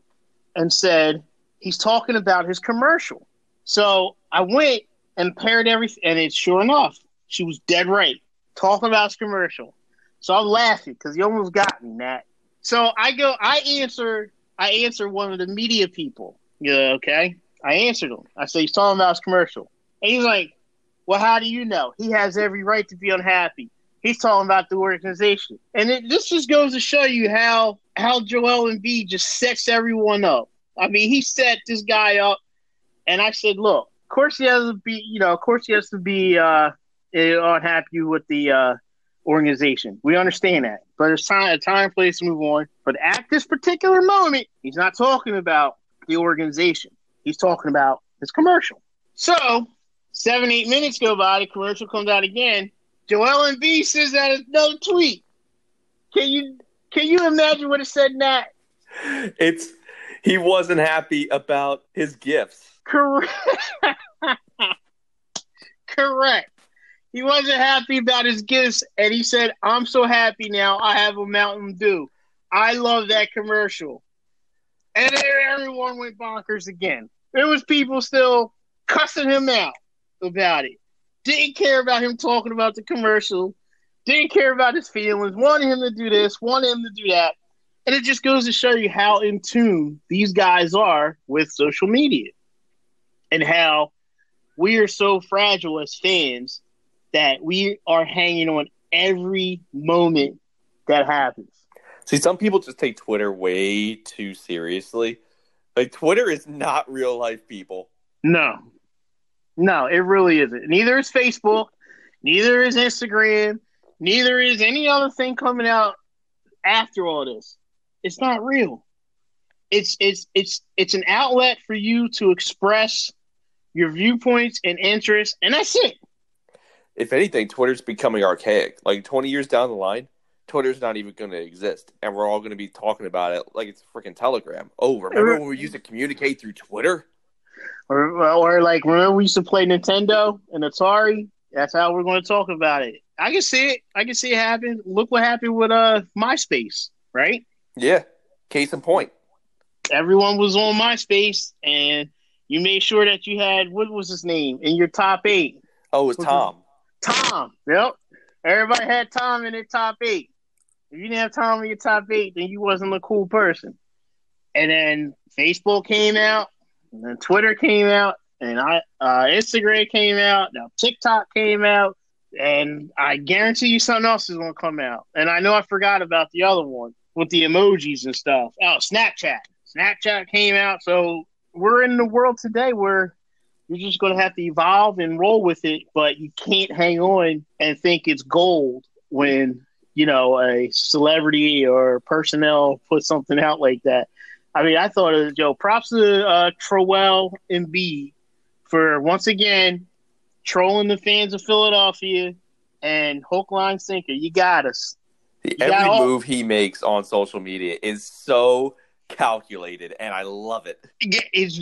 and said, he's talking about his commercial. So I went and paired everything, and it sure enough, she was dead right. Talking about his commercial. So I'm laughing because you almost got me, Nat. So I answer one of the media people. Yeah, okay. I answered him. I said, he's talking about his commercial. And he's like, well, how do you know? He has every right to be unhappy. He's talking about the organization. And this just goes to show you how Joel Embiid just sets everyone up. I mean, he set this guy up. And I said, look, of course he has to be, you know, unhappy with the organization. We understand that. But it's a time, place to move on. But at this particular moment, he's not talking about the organization. He's talking about his commercial. So 7-8 minutes go by. The commercial comes out again. Joel Embiid sends out another tweet. Can you imagine what it said, Nat? He wasn't happy about his gifts. Correct. He wasn't happy about his gifts, and he said, I'm so happy now I have a Mountain Dew. I love that commercial. And everyone went bonkers again. There was people still cussing him out about it. Didn't care about him talking about the commercial. Didn't care about his feelings. Wanted him to do this. Wanted him to do that. And it just goes to show you how in tune these guys are with social media and how we are so fragile as fans that we are hanging on every moment that happens. See, some people just take Twitter way too seriously. Like, Twitter is not real life, people. No, it really isn't. Neither is Facebook. Neither is Instagram. Neither is any other thing coming out after all this. It's not real. It's an outlet for you to express your viewpoints and interests, and that's it. If anything, Twitter's becoming archaic. Like, 20 years down the line, Twitter's not even going to exist. And we're all going to be talking about it like it's freaking Telegram. Oh, remember when we used to communicate through Twitter? Or like, remember we used to play Nintendo and Atari? That's how we're going to talk about it. I can see it. I can see it happen. Look what happened with MySpace, right? Yeah. Case in point. Everyone was on MySpace, and you made sure that you had, what was his name, in your top 8? Oh, it was Tom. Tom. Yep. Everybody had Tom in their top 8. If you didn't have Tom in your top 8, then you wasn't a cool person. And then Facebook came out. And then Twitter came out. And Instagram came out. Now TikTok came out. And I guarantee you something else is going to come out. And I know I forgot about the other one with the emojis and stuff. Oh, Snapchat. Snapchat came out. So we're in the world today where you're just going to have to evolve and roll with it. But you can't hang on and think it's gold when, you know, a celebrity or personnel puts something out like that. I mean, I thought, props to Joel Embiid for, once again, trolling the fans of Philadelphia and hook, line, sinker. You got us. Every move he makes on social media is so calculated, and I love it. It's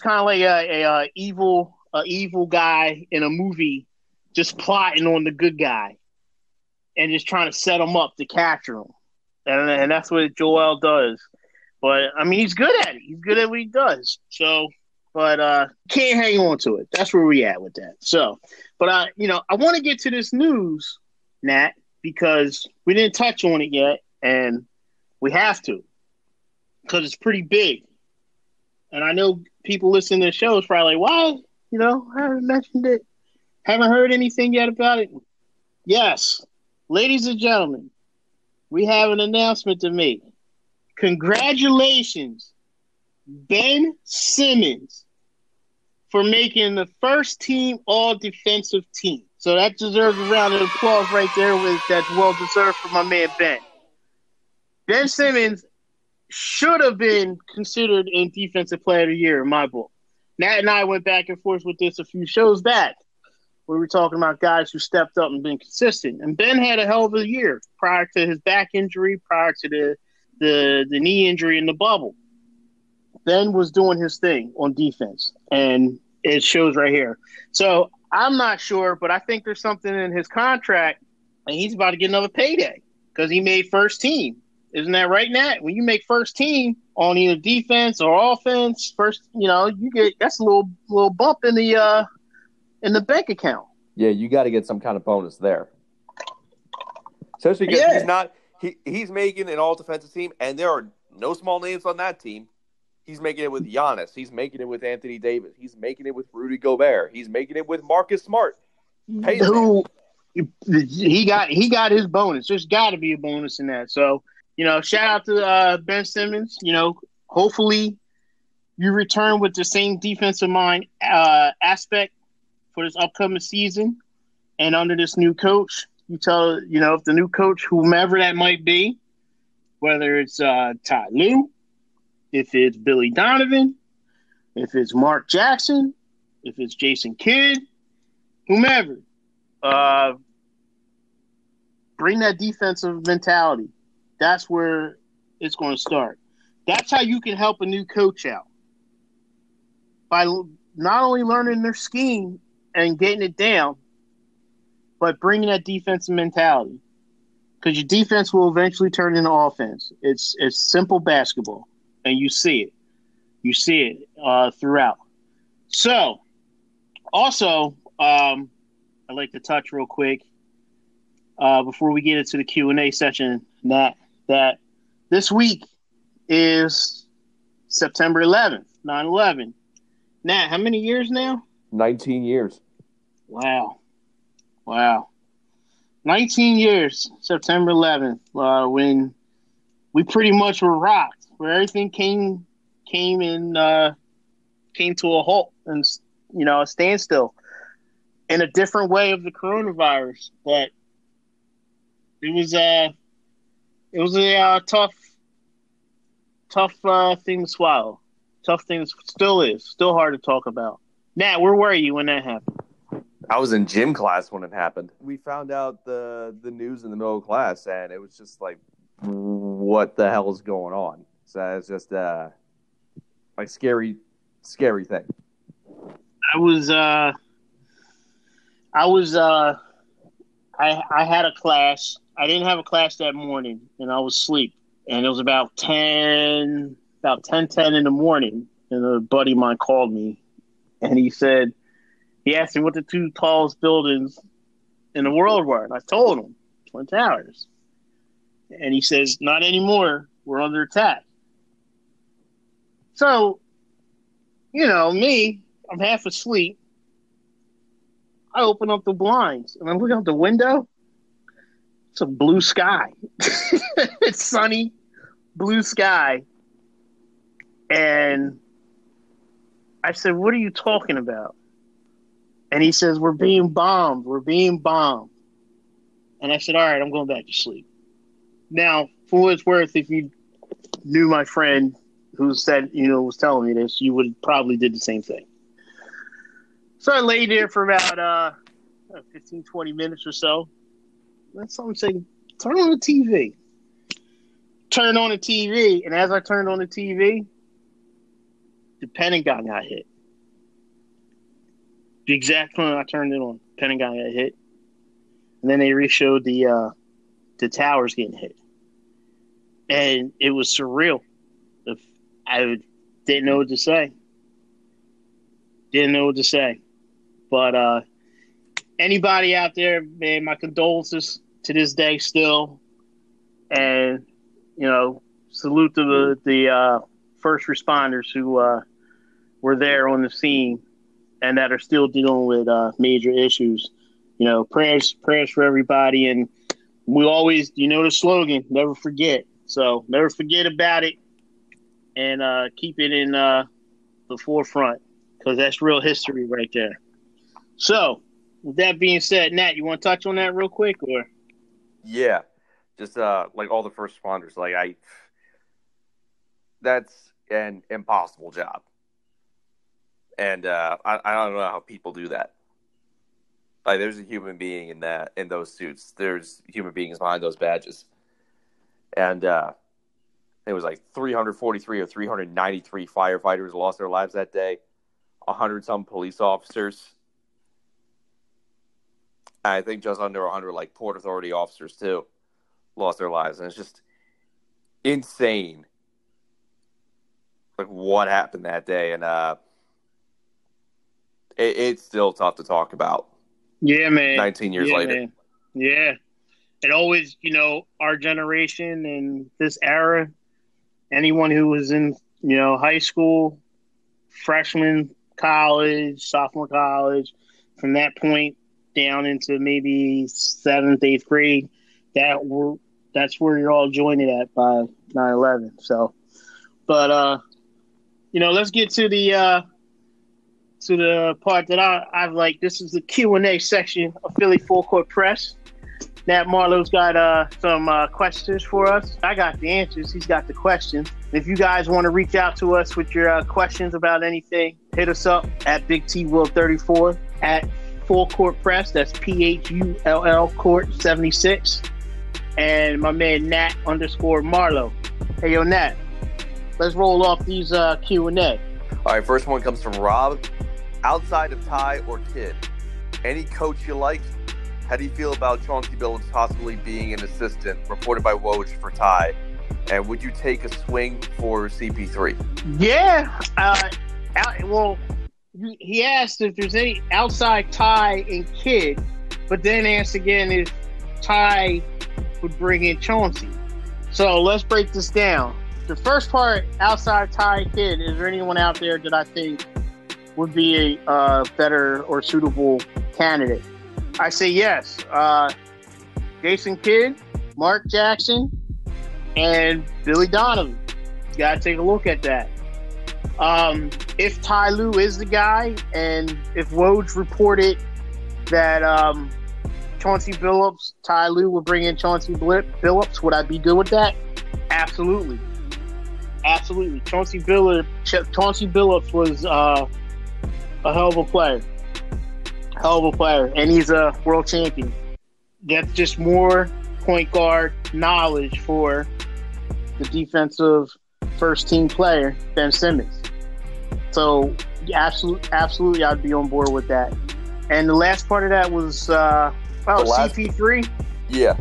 kind of like an evil guy in a movie just plotting on the good guy and just trying to set him up to capture him. And that's what Joel does. But, I mean, he's good at it. He's good at what he does. So, but can't hang on to it. That's where we at with that. So, but, I want to get to this news, Nat, because we didn't touch on it yet, and we have to because it's pretty big. And I know people listening to the show is probably like, why? I haven't mentioned it. Haven't heard anything yet about it. Yes. Ladies and gentlemen, we have an announcement to make. Congratulations, Ben Simmons, for making the first team all-defensive team. So that deserves a round of applause right there. That's well-deserved for my man Ben. Ben Simmons should have been considered in Defensive Player of the Year in my book. Nat and I went back and forth with this a few shows back. We were talking about guys who stepped up and been consistent. And Ben had a hell of a year prior to his back injury, prior to the knee injury in the bubble. Ben was doing his thing on defense, and it shows right here. So I'm not sure, but I think there's something in his contract, and he's about to get another payday because he made first team. Isn't that right, Nat? When you make first team on either defense or offense, first, you get that's a little bump in the in the bank account. Yeah, you got to get some kind of bonus there. Especially because he's making an all-defensive team, and there are no small names on that team. He's making it with Giannis. He's making it with Anthony Davis. He's making it with Rudy Gobert. He's making it with Marcus Smart. He got his bonus. There's got to be a bonus in that. So, shout out to Ben Simmons. Hopefully you return with the same defensive mind aspect for this upcoming season, and under this new coach, if the new coach, whomever that might be, whether it's Ty Lue, if it's Billy Donovan, if it's Mark Jackson, if it's Jason Kidd, whomever, bring that defensive mentality. That's where it's going to start. That's how you can help a new coach out, by not only learning their scheme and getting it down, but bringing that defensive mentality, because your defense will eventually turn into offense. It's simple basketball, and you see it. You see it throughout. So, also, I'd like to touch real quick before we get into the Q&A session, Nat, that this week is September 11th, 9/11. Nat, how many years now? 19 years. Wow. 19 years, September 11th, when we pretty much were rocked, where everything came to a halt and, a standstill in a different way of the coronavirus. But it was a tough thing to swallow. Tough thing still hard to talk about. Nat, where were you when that happened? I was in gym class when it happened. We found out the news in the middle of class, and it was just like, what the hell is going on? So it's just like scary thing. I had a class. I didn't have a class that morning, and I was asleep. And it was about 10:10 in the morning, and a buddy of mine called me. And he asked me what the two tallest buildings in the world were. And I told him, Twin Towers. And he says, not anymore. We're under attack. So you know, me, I'm half asleep. I open up the blinds and I look out the window. It's a blue sky. It's sunny, blue sky. And I said, what are you talking about? And he says, we're being bombed. We're being bombed. And I said, all right, I'm going back to sleep. Now, for what it's worth, if you knew my friend who said, you know, was telling me this, you would probably did the same thing. So I lay there for about 15, 20 minutes or so. That's something saying, turn on the TV. Turn on the TV. And as I turned on the TV, the Pentagon got hit. The exact time I turned it on, Pentagon got hit. And then they reshowed the towers getting hit. And it was surreal. I didn't know what to say. Didn't know what to say. But anybody out there, man, my condolences to this day still. And, you know, salute to the first responders who were there on the scene and that are still dealing with major issues. You know, prayers for everybody. And we always, you know, the slogan, never forget. So never forget about it and keep it in the forefront because that's real history right there. So with that being said, Nat, you want to touch on that real quick? Or yeah, just like all the first responders, like that's an impossible job. And I don't know how people do that. Like there's a human being in those suits. There's human beings behind those badges. And it was like 343 or 393 firefighters lost their lives that day. 100-some police officers. I think just under 100, like, Port Authority officers, too, lost their lives. And it's just insane, like, what happened that day. And it's still tough to talk about. Yeah, man. 19 years later. Man. Yeah. It always, you know, our generation and this era, anyone who was in, you know, high school, freshman college, sophomore college, from that point down into maybe 7th, 8th grade, that's where you're all joining at by 9/11. So, but, you know, let's get to the part that I like. This is the Q&A section of Philly Full Court Press. Nat Marlowe's got some questions for us. I got the answers. He's got the questions. If you guys want to reach out to us with your questions about anything, hit us up at Big T Will 34 at Full Court Press. That's PHULL Court 76. And my man Nat _Marlowe. Hey, yo, Nat. Let's roll off these Q&A. All right, first one comes from Rob. Outside of Ty or Kid, any coach you like? How do you feel about Chauncey Billups possibly being an assistant, reported by Woj, for Ty? And would you take a swing for CP3? Yeah. Well, he asked if there's any outside Ty and Kid, but then asked again if Ty would bring in Chauncey. So let's break this down. The first part, outside Ty and Kid, is there anyone out there that I think would be a better or suitable candidate? I say yes. Jason Kidd, Mark Jackson, and Billy Donovan. You got to take a look at that. If Ty Lue is the guy, and if Woj reported that Chauncey Billups, Ty Lue would bring in Chauncey Billups, would I be good with that? Absolutely. Absolutely. Chauncey Billups was a hell of a player. Hell of a player, and he's a world champion. That's just more point guard knowledge for the defensive first team player, Ben Simmons. So, absolutely, I'd be on board with that. And the last part of that was CP3. Yeah.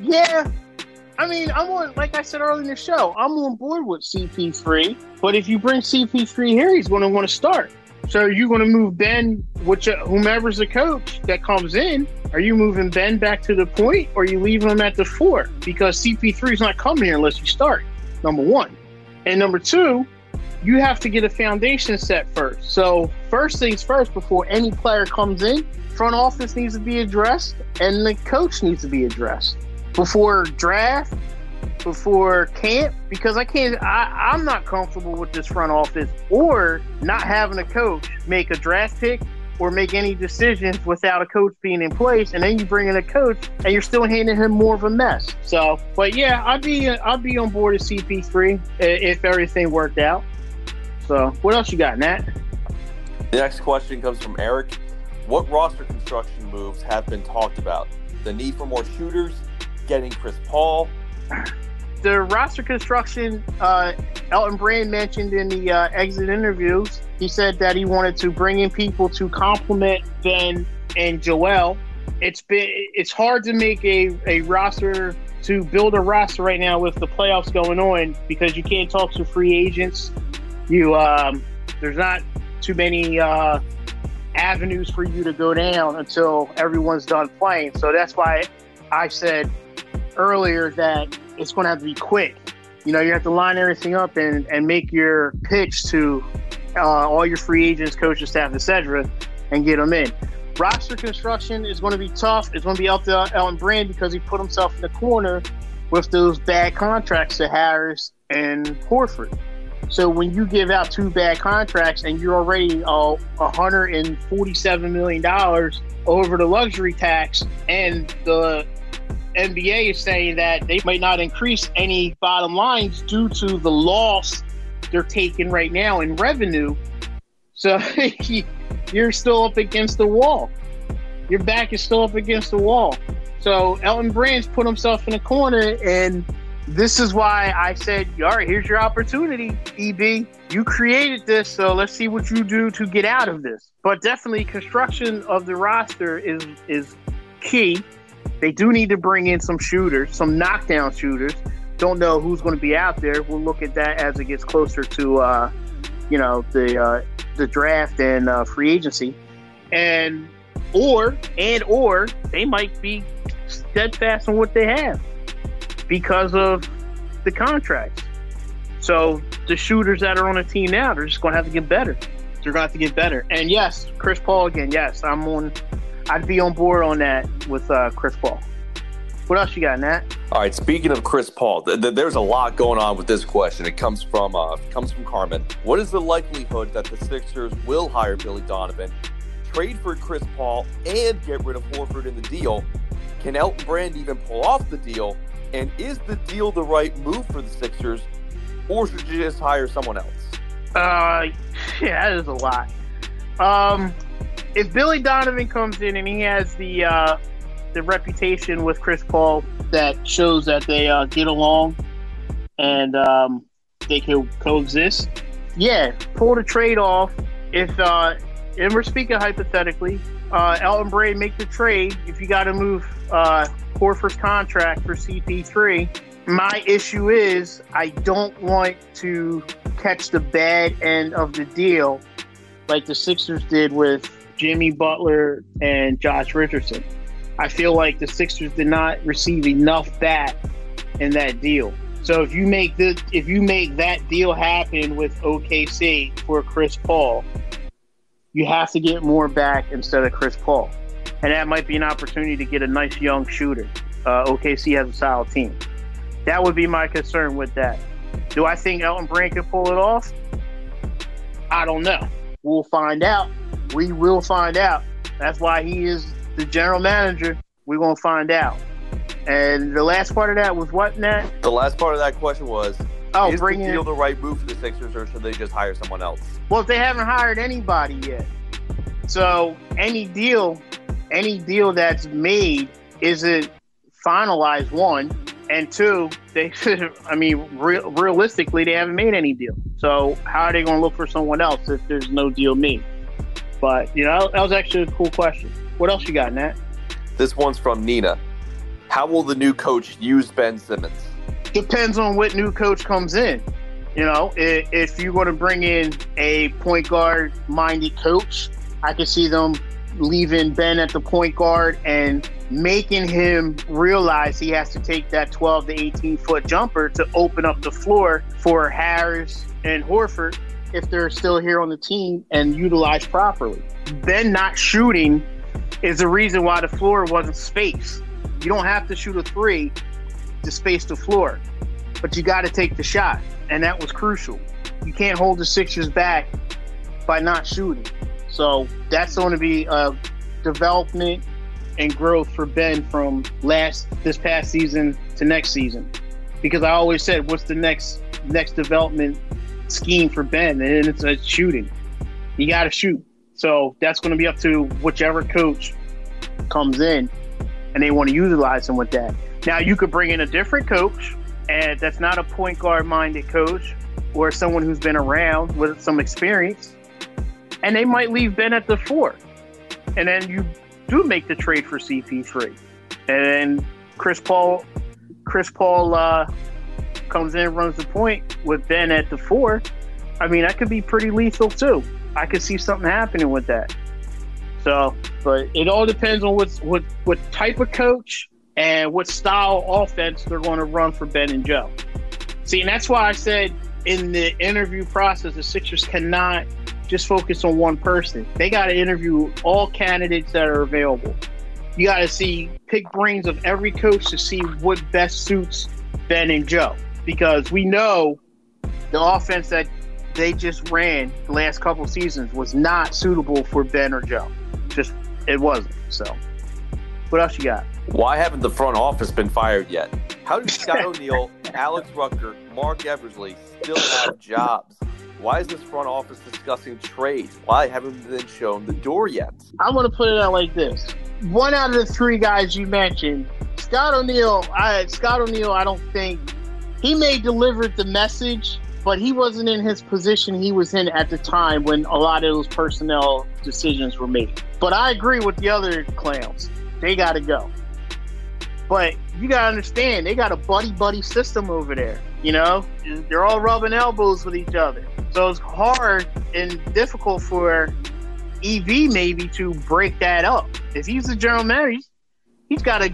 Yeah. I mean, like I said earlier in the show, I'm on board with CP3. But if you bring CP3 here, he's going to want to start. So you're going to move Ben, whomever's the coach that comes in, are you moving Ben back to the point or are you leaving him at the four? Because CP3 is not coming here unless you start, number one. And number two, you have to get a foundation set first. So first things first, before any player comes in, front office needs to be addressed and the coach needs to be addressed before draft, before camp, because I'm not comfortable with this front office or not having a coach make a draft pick or make any decisions without a coach being in place, and then you bring in a coach and you're still handing him more of a mess. So, but yeah, I'd be on board with CP3 if everything worked out. So, what else you got, Nat? The next question comes from Eric. What roster construction moves have been talked about? The need for more shooters, getting Chris Paul. The roster construction, Elton Brand mentioned in the exit interviews, he said that he wanted to bring in people to complement Ben and Joel. It's hard to make a roster, to build a roster right now with the playoffs going on, because you can't talk to free agents. There's not too many avenues for you to go down until everyone's done playing. So that's why I said earlier that it's going to have to be quick. You know, you have to line everything up and make your pitch to all your free agents, coaches, staff, etc., and get them in. Roster construction is going to be tough. It's going to be up to Elton Brand, because he put himself in the corner with those bad contracts to Harris and Horford. So when you give out two bad contracts and you're already $147 million over the luxury tax, and the NBA is saying that they might not increase any bottom lines due to the loss they're taking right now in revenue. So you're still up against the wall. Your back is still up against the wall. So Elton Brand's put himself in a corner, and this is why I said, all right, here's your opportunity, EB. You created this, so let's see what you do to get out of this. But definitely construction of the roster is key. They do need to bring in some shooters, some knockdown shooters. Don't know who's going to be out there. We'll look at that as it gets closer to, the draft and free agency, or they might be steadfast on what they have because of the contracts. So the shooters that are on the team now, they're just going to have to get better. They're going to have to get better. And yes, Chris Paul again. Yes, I'd be on board on that with Chris Paul. What else you got, Nat? All right, speaking of Chris Paul, there's a lot going on with this question. It comes from Carmen. What is the likelihood that the Sixers will hire Billy Donovan, trade for Chris Paul, and get rid of Horford in the deal? Can Elton Brand even pull off the deal? And is the deal the right move for the Sixers, or should you just hire someone else? Yeah, that is a lot. If Billy Donovan comes in and he has the reputation with Chris Paul that shows that they get along and they can coexist, yeah, pull the trade off. If and we're speaking hypothetically, Elton Brand make the trade. If you got to move Horford's contract for CP3, my issue is I don't want to catch the bad end of the deal like the Sixers did with Jimmy Butler and Josh Richardson. I feel like the Sixers did not receive enough back in that deal. So if you make that deal happen with OKC for Chris Paul, you have to get more back instead of Chris Paul. And that might be an opportunity to get a nice young shooter. OKC has a solid team. That would be my concern with that. Do I think Elton Brand can pull it off? I don't know. We'll find out. We will find out. That's why he is the general manager. We're going to find out. And the last part of that was what, Nat? The last part of that question was, is the deal the right move for the Sixers, or should they just hire someone else? Well, they haven't hired anybody yet. So any deal that's made isn't finalized, one. And two, realistically, they haven't made any deal. So how are they going to look for someone else if there's no deal made? But, you know, that was actually a cool question. What else you got, Nat? This one's from Nina. How will the new coach use Ben Simmons? Depends on what new coach comes in. You know, if you're going to bring in a point guard-minded coach, I could see them leaving Ben at the point guard and making him realize he has to take that 12 to 18-foot jumper to open up the floor for Harris and Horford if they're still here on the team and utilized properly. Ben not shooting is the reason why the floor wasn't spaced. You don't have to shoot a three to space the floor, but you got to take the shot, and that was crucial. You can't hold the Sixers back by not shooting. So that's going to be a development and growth for Ben from this past season to next season. Because I always said, what's the next development scheme for Ben? And it's shooting. You got to shoot. So that's going to be up to whichever coach comes in and they want to utilize him with that. Now you could bring in a different coach and that's not a point guard minded coach or someone who's been around with some experience, and they might leave Ben at the 4. And then you do make the trade for CP3. And Chris Paul comes in and runs the point with Ben at the 4. I mean, that could be pretty lethal too. I could see something happening with that. So, but it all depends on what type of coach and what style offense they're going to run for Ben and Joe. See, and that's why I said in the interview process, the Sixers cannot just focus on one person. They got to interview all candidates that are available. You got to pick brains of every coach to see what best suits Ben and Joe, because we know the offense that they just ran the last couple of seasons was not suitable for Ben or Joe. Just, it wasn't. So what else you got? Why haven't the front office been fired yet? How do Scott O'Neal, Alex Rucker, Mark Eversley still have jobs? Why is this front office discussing trades? Why haven't they been shown the door yet? I'm going to put it out like this. One out of the three guys you mentioned, Scott O'Neal, I don't think he may delivered the message, but he wasn't in his position he was in at the time when a lot of those personnel decisions were made. But I agree with the other clowns. They got to go. But you got to understand, they got a buddy-buddy system over there. You know, they're all rubbing elbows with each other. So it's hard and difficult for EV maybe to break that up. If he's the general manager, he's got to,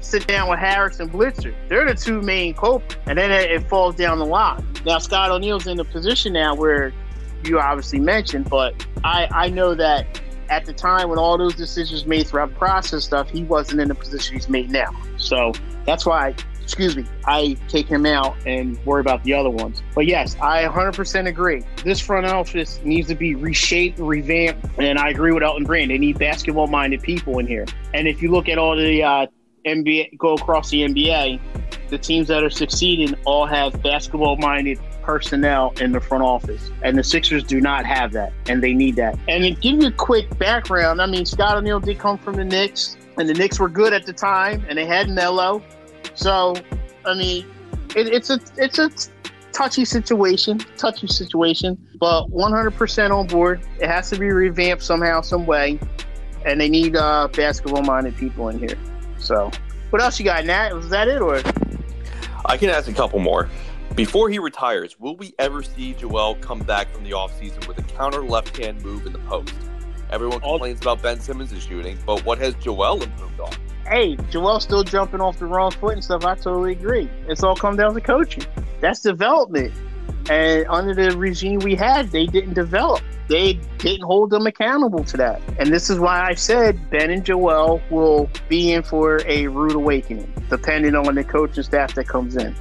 sit down with Harris and Blitzer. They're the two main culprits. And then it falls down the line. Now, Scott O'Neal's in a position now where you obviously mentioned, but I know that at the time when all those decisions made throughout the process stuff, he wasn't in the position he's made now. So that's why I take him out and worry about the other ones. But yes, I 100% agree. This front office needs to be reshaped, revamped, and I agree with Elton Brand. They need basketball-minded people in here. And if you look at all the NBA, go across the NBA, the teams that are succeeding all have basketball-minded personnel in the front office. And the Sixers do not have that, and they need that. And to give you a quick background, I mean, Scott O'Neal did come from the Knicks, and the Knicks were good at the time, and they had Melo. So, I mean, it's a touchy situation, but 100% on board. It has to be revamped somehow, some way, and they need basketball-minded people in here. So, what else you got, Nat? Was that it, or? I can ask a couple more. Before he retires, will we ever see Joel come back from the offseason with a counter left-hand move in the post? Everyone complains about Ben Simmons' shooting, but what has Joel improved on? Hey, Joel's still jumping off the wrong foot and stuff. I totally agree. It's all come down to coaching. That's development. And under the regime we had, they didn't develop. They didn't hold them accountable to that. And this is why I said Ben and Joel will be in for a rude awakening, depending on the coaching staff that comes in.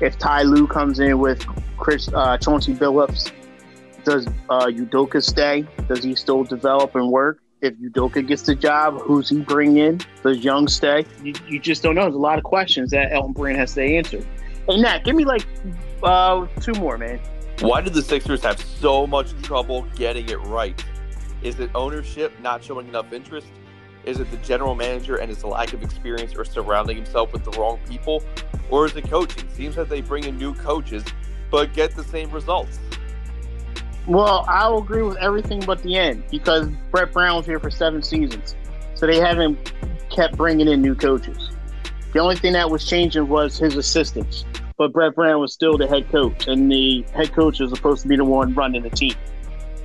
If Ty Lue comes in with Chauncey Billups, does Udoka stay? Does he still develop and work? If Udoka gets the job, who's he bring in? Does Young stay? You just don't know. There's a lot of questions that Elton Brand has to answer. And Nat, give me two more, man. Why did the Sixers have so much trouble getting it right? Is it ownership not showing enough interest? Is it the general manager and his lack of experience or surrounding himself with the wrong people? Or is it coaching? Seems that they bring in new coaches, but get the same results. Well, I'll agree with everything but the end, because Brett Brown was here for 7 seasons. So they haven't kept bringing in new coaches. The only thing that was changing was his assistants. But Brett Brown was still the head coach, and the head coach was supposed to be the one running the team.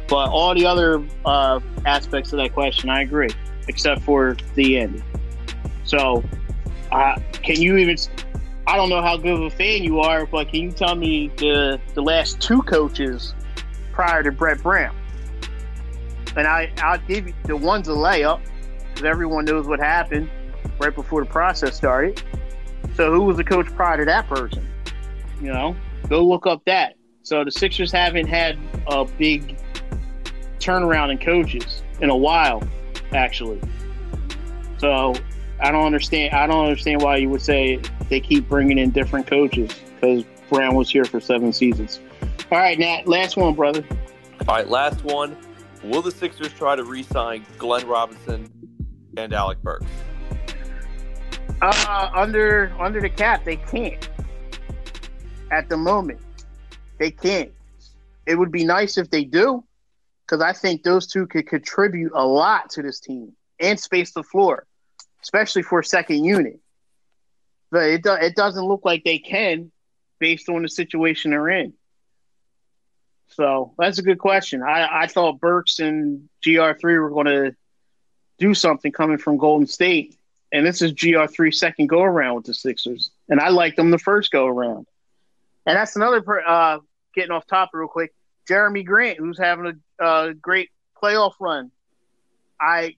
But all the other aspects of that question, I agree, except for the end. So, can you even? I don't know how good of a fan you are, but can you tell me the last two coaches prior to Brett Brown? And I'll give you the one's a layup because everyone knows what happened right before the process started. So who was the coach prior to that person? You know, go look up that. So the Sixers haven't had a big turnaround in coaches in a while, actually. So I don't understand why you would say they keep bringing in different coaches because Brown was here for 7 seasons. All right, Nat, last one, brother. All right, last one. Will the Sixers try to re-sign Glenn Robinson and Alec Burks? Under the cap, they can't. At the moment, they can't. It would be nice if they do because I think those two could contribute a lot to this team and space the floor, especially for a second unit. But it doesn't look like they can based on the situation they're in. So that's a good question. I thought Burks and GR3 were going to do something coming from Golden State, and this is GR3's second go-around with the Sixers, and I liked them the first go-around. And that's another getting off topic real quick, Jeremy Grant, who's having a great playoff run. I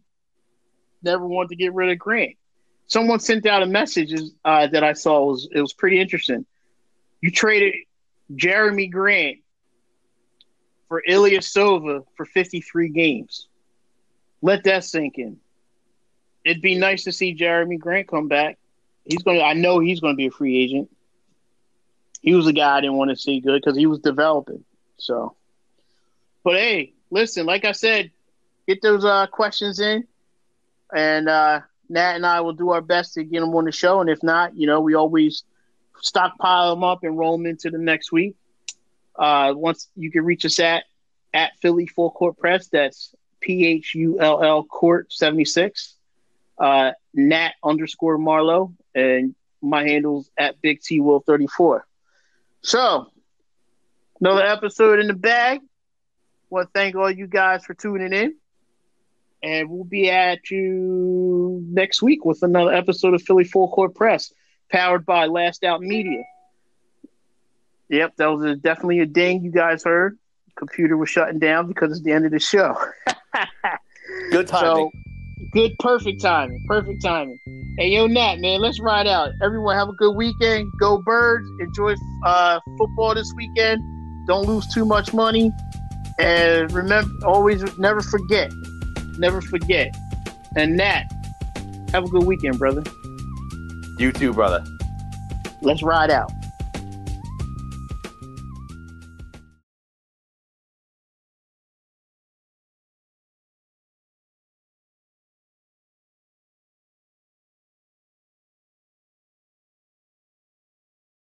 never wanted to get rid of Grant. Someone sent out a message that I saw. It was pretty interesting. You traded Jeremy Grant for Ilya Sova for 53 games. Let that sink in. It'd be nice to see Jeremy Grant come back. I know he's going to be a free agent. He was a guy I didn't want to see good because he was developing. So, but hey, listen, like I said, get those questions in, and Nat and I will do our best to get them on the show. And if not, you know, we always stockpile them up and roll them into the next week. Once you can reach us at Philly Full Court Press. That's PHULL Court 76. Nat _ Marlowe, and my handle's at Big T Will 34. So another episode in the bag. Want to thank all you guys for tuning in, and we'll be at you next week with another episode of Philly Full Court Press, powered by Last Out Media. Yep, that was definitely a ding you guys heard. Computer was shutting down because it's the end of the show. Good timing. So, good, perfect timing. Perfect timing. Hey, yo, Nat, man, let's ride out. Everyone have a good weekend. Go Birds. Enjoy football this weekend. Don't lose too much money. And remember, always never forget. Never forget. And Nat, have a good weekend, brother. You too, brother. Let's ride out.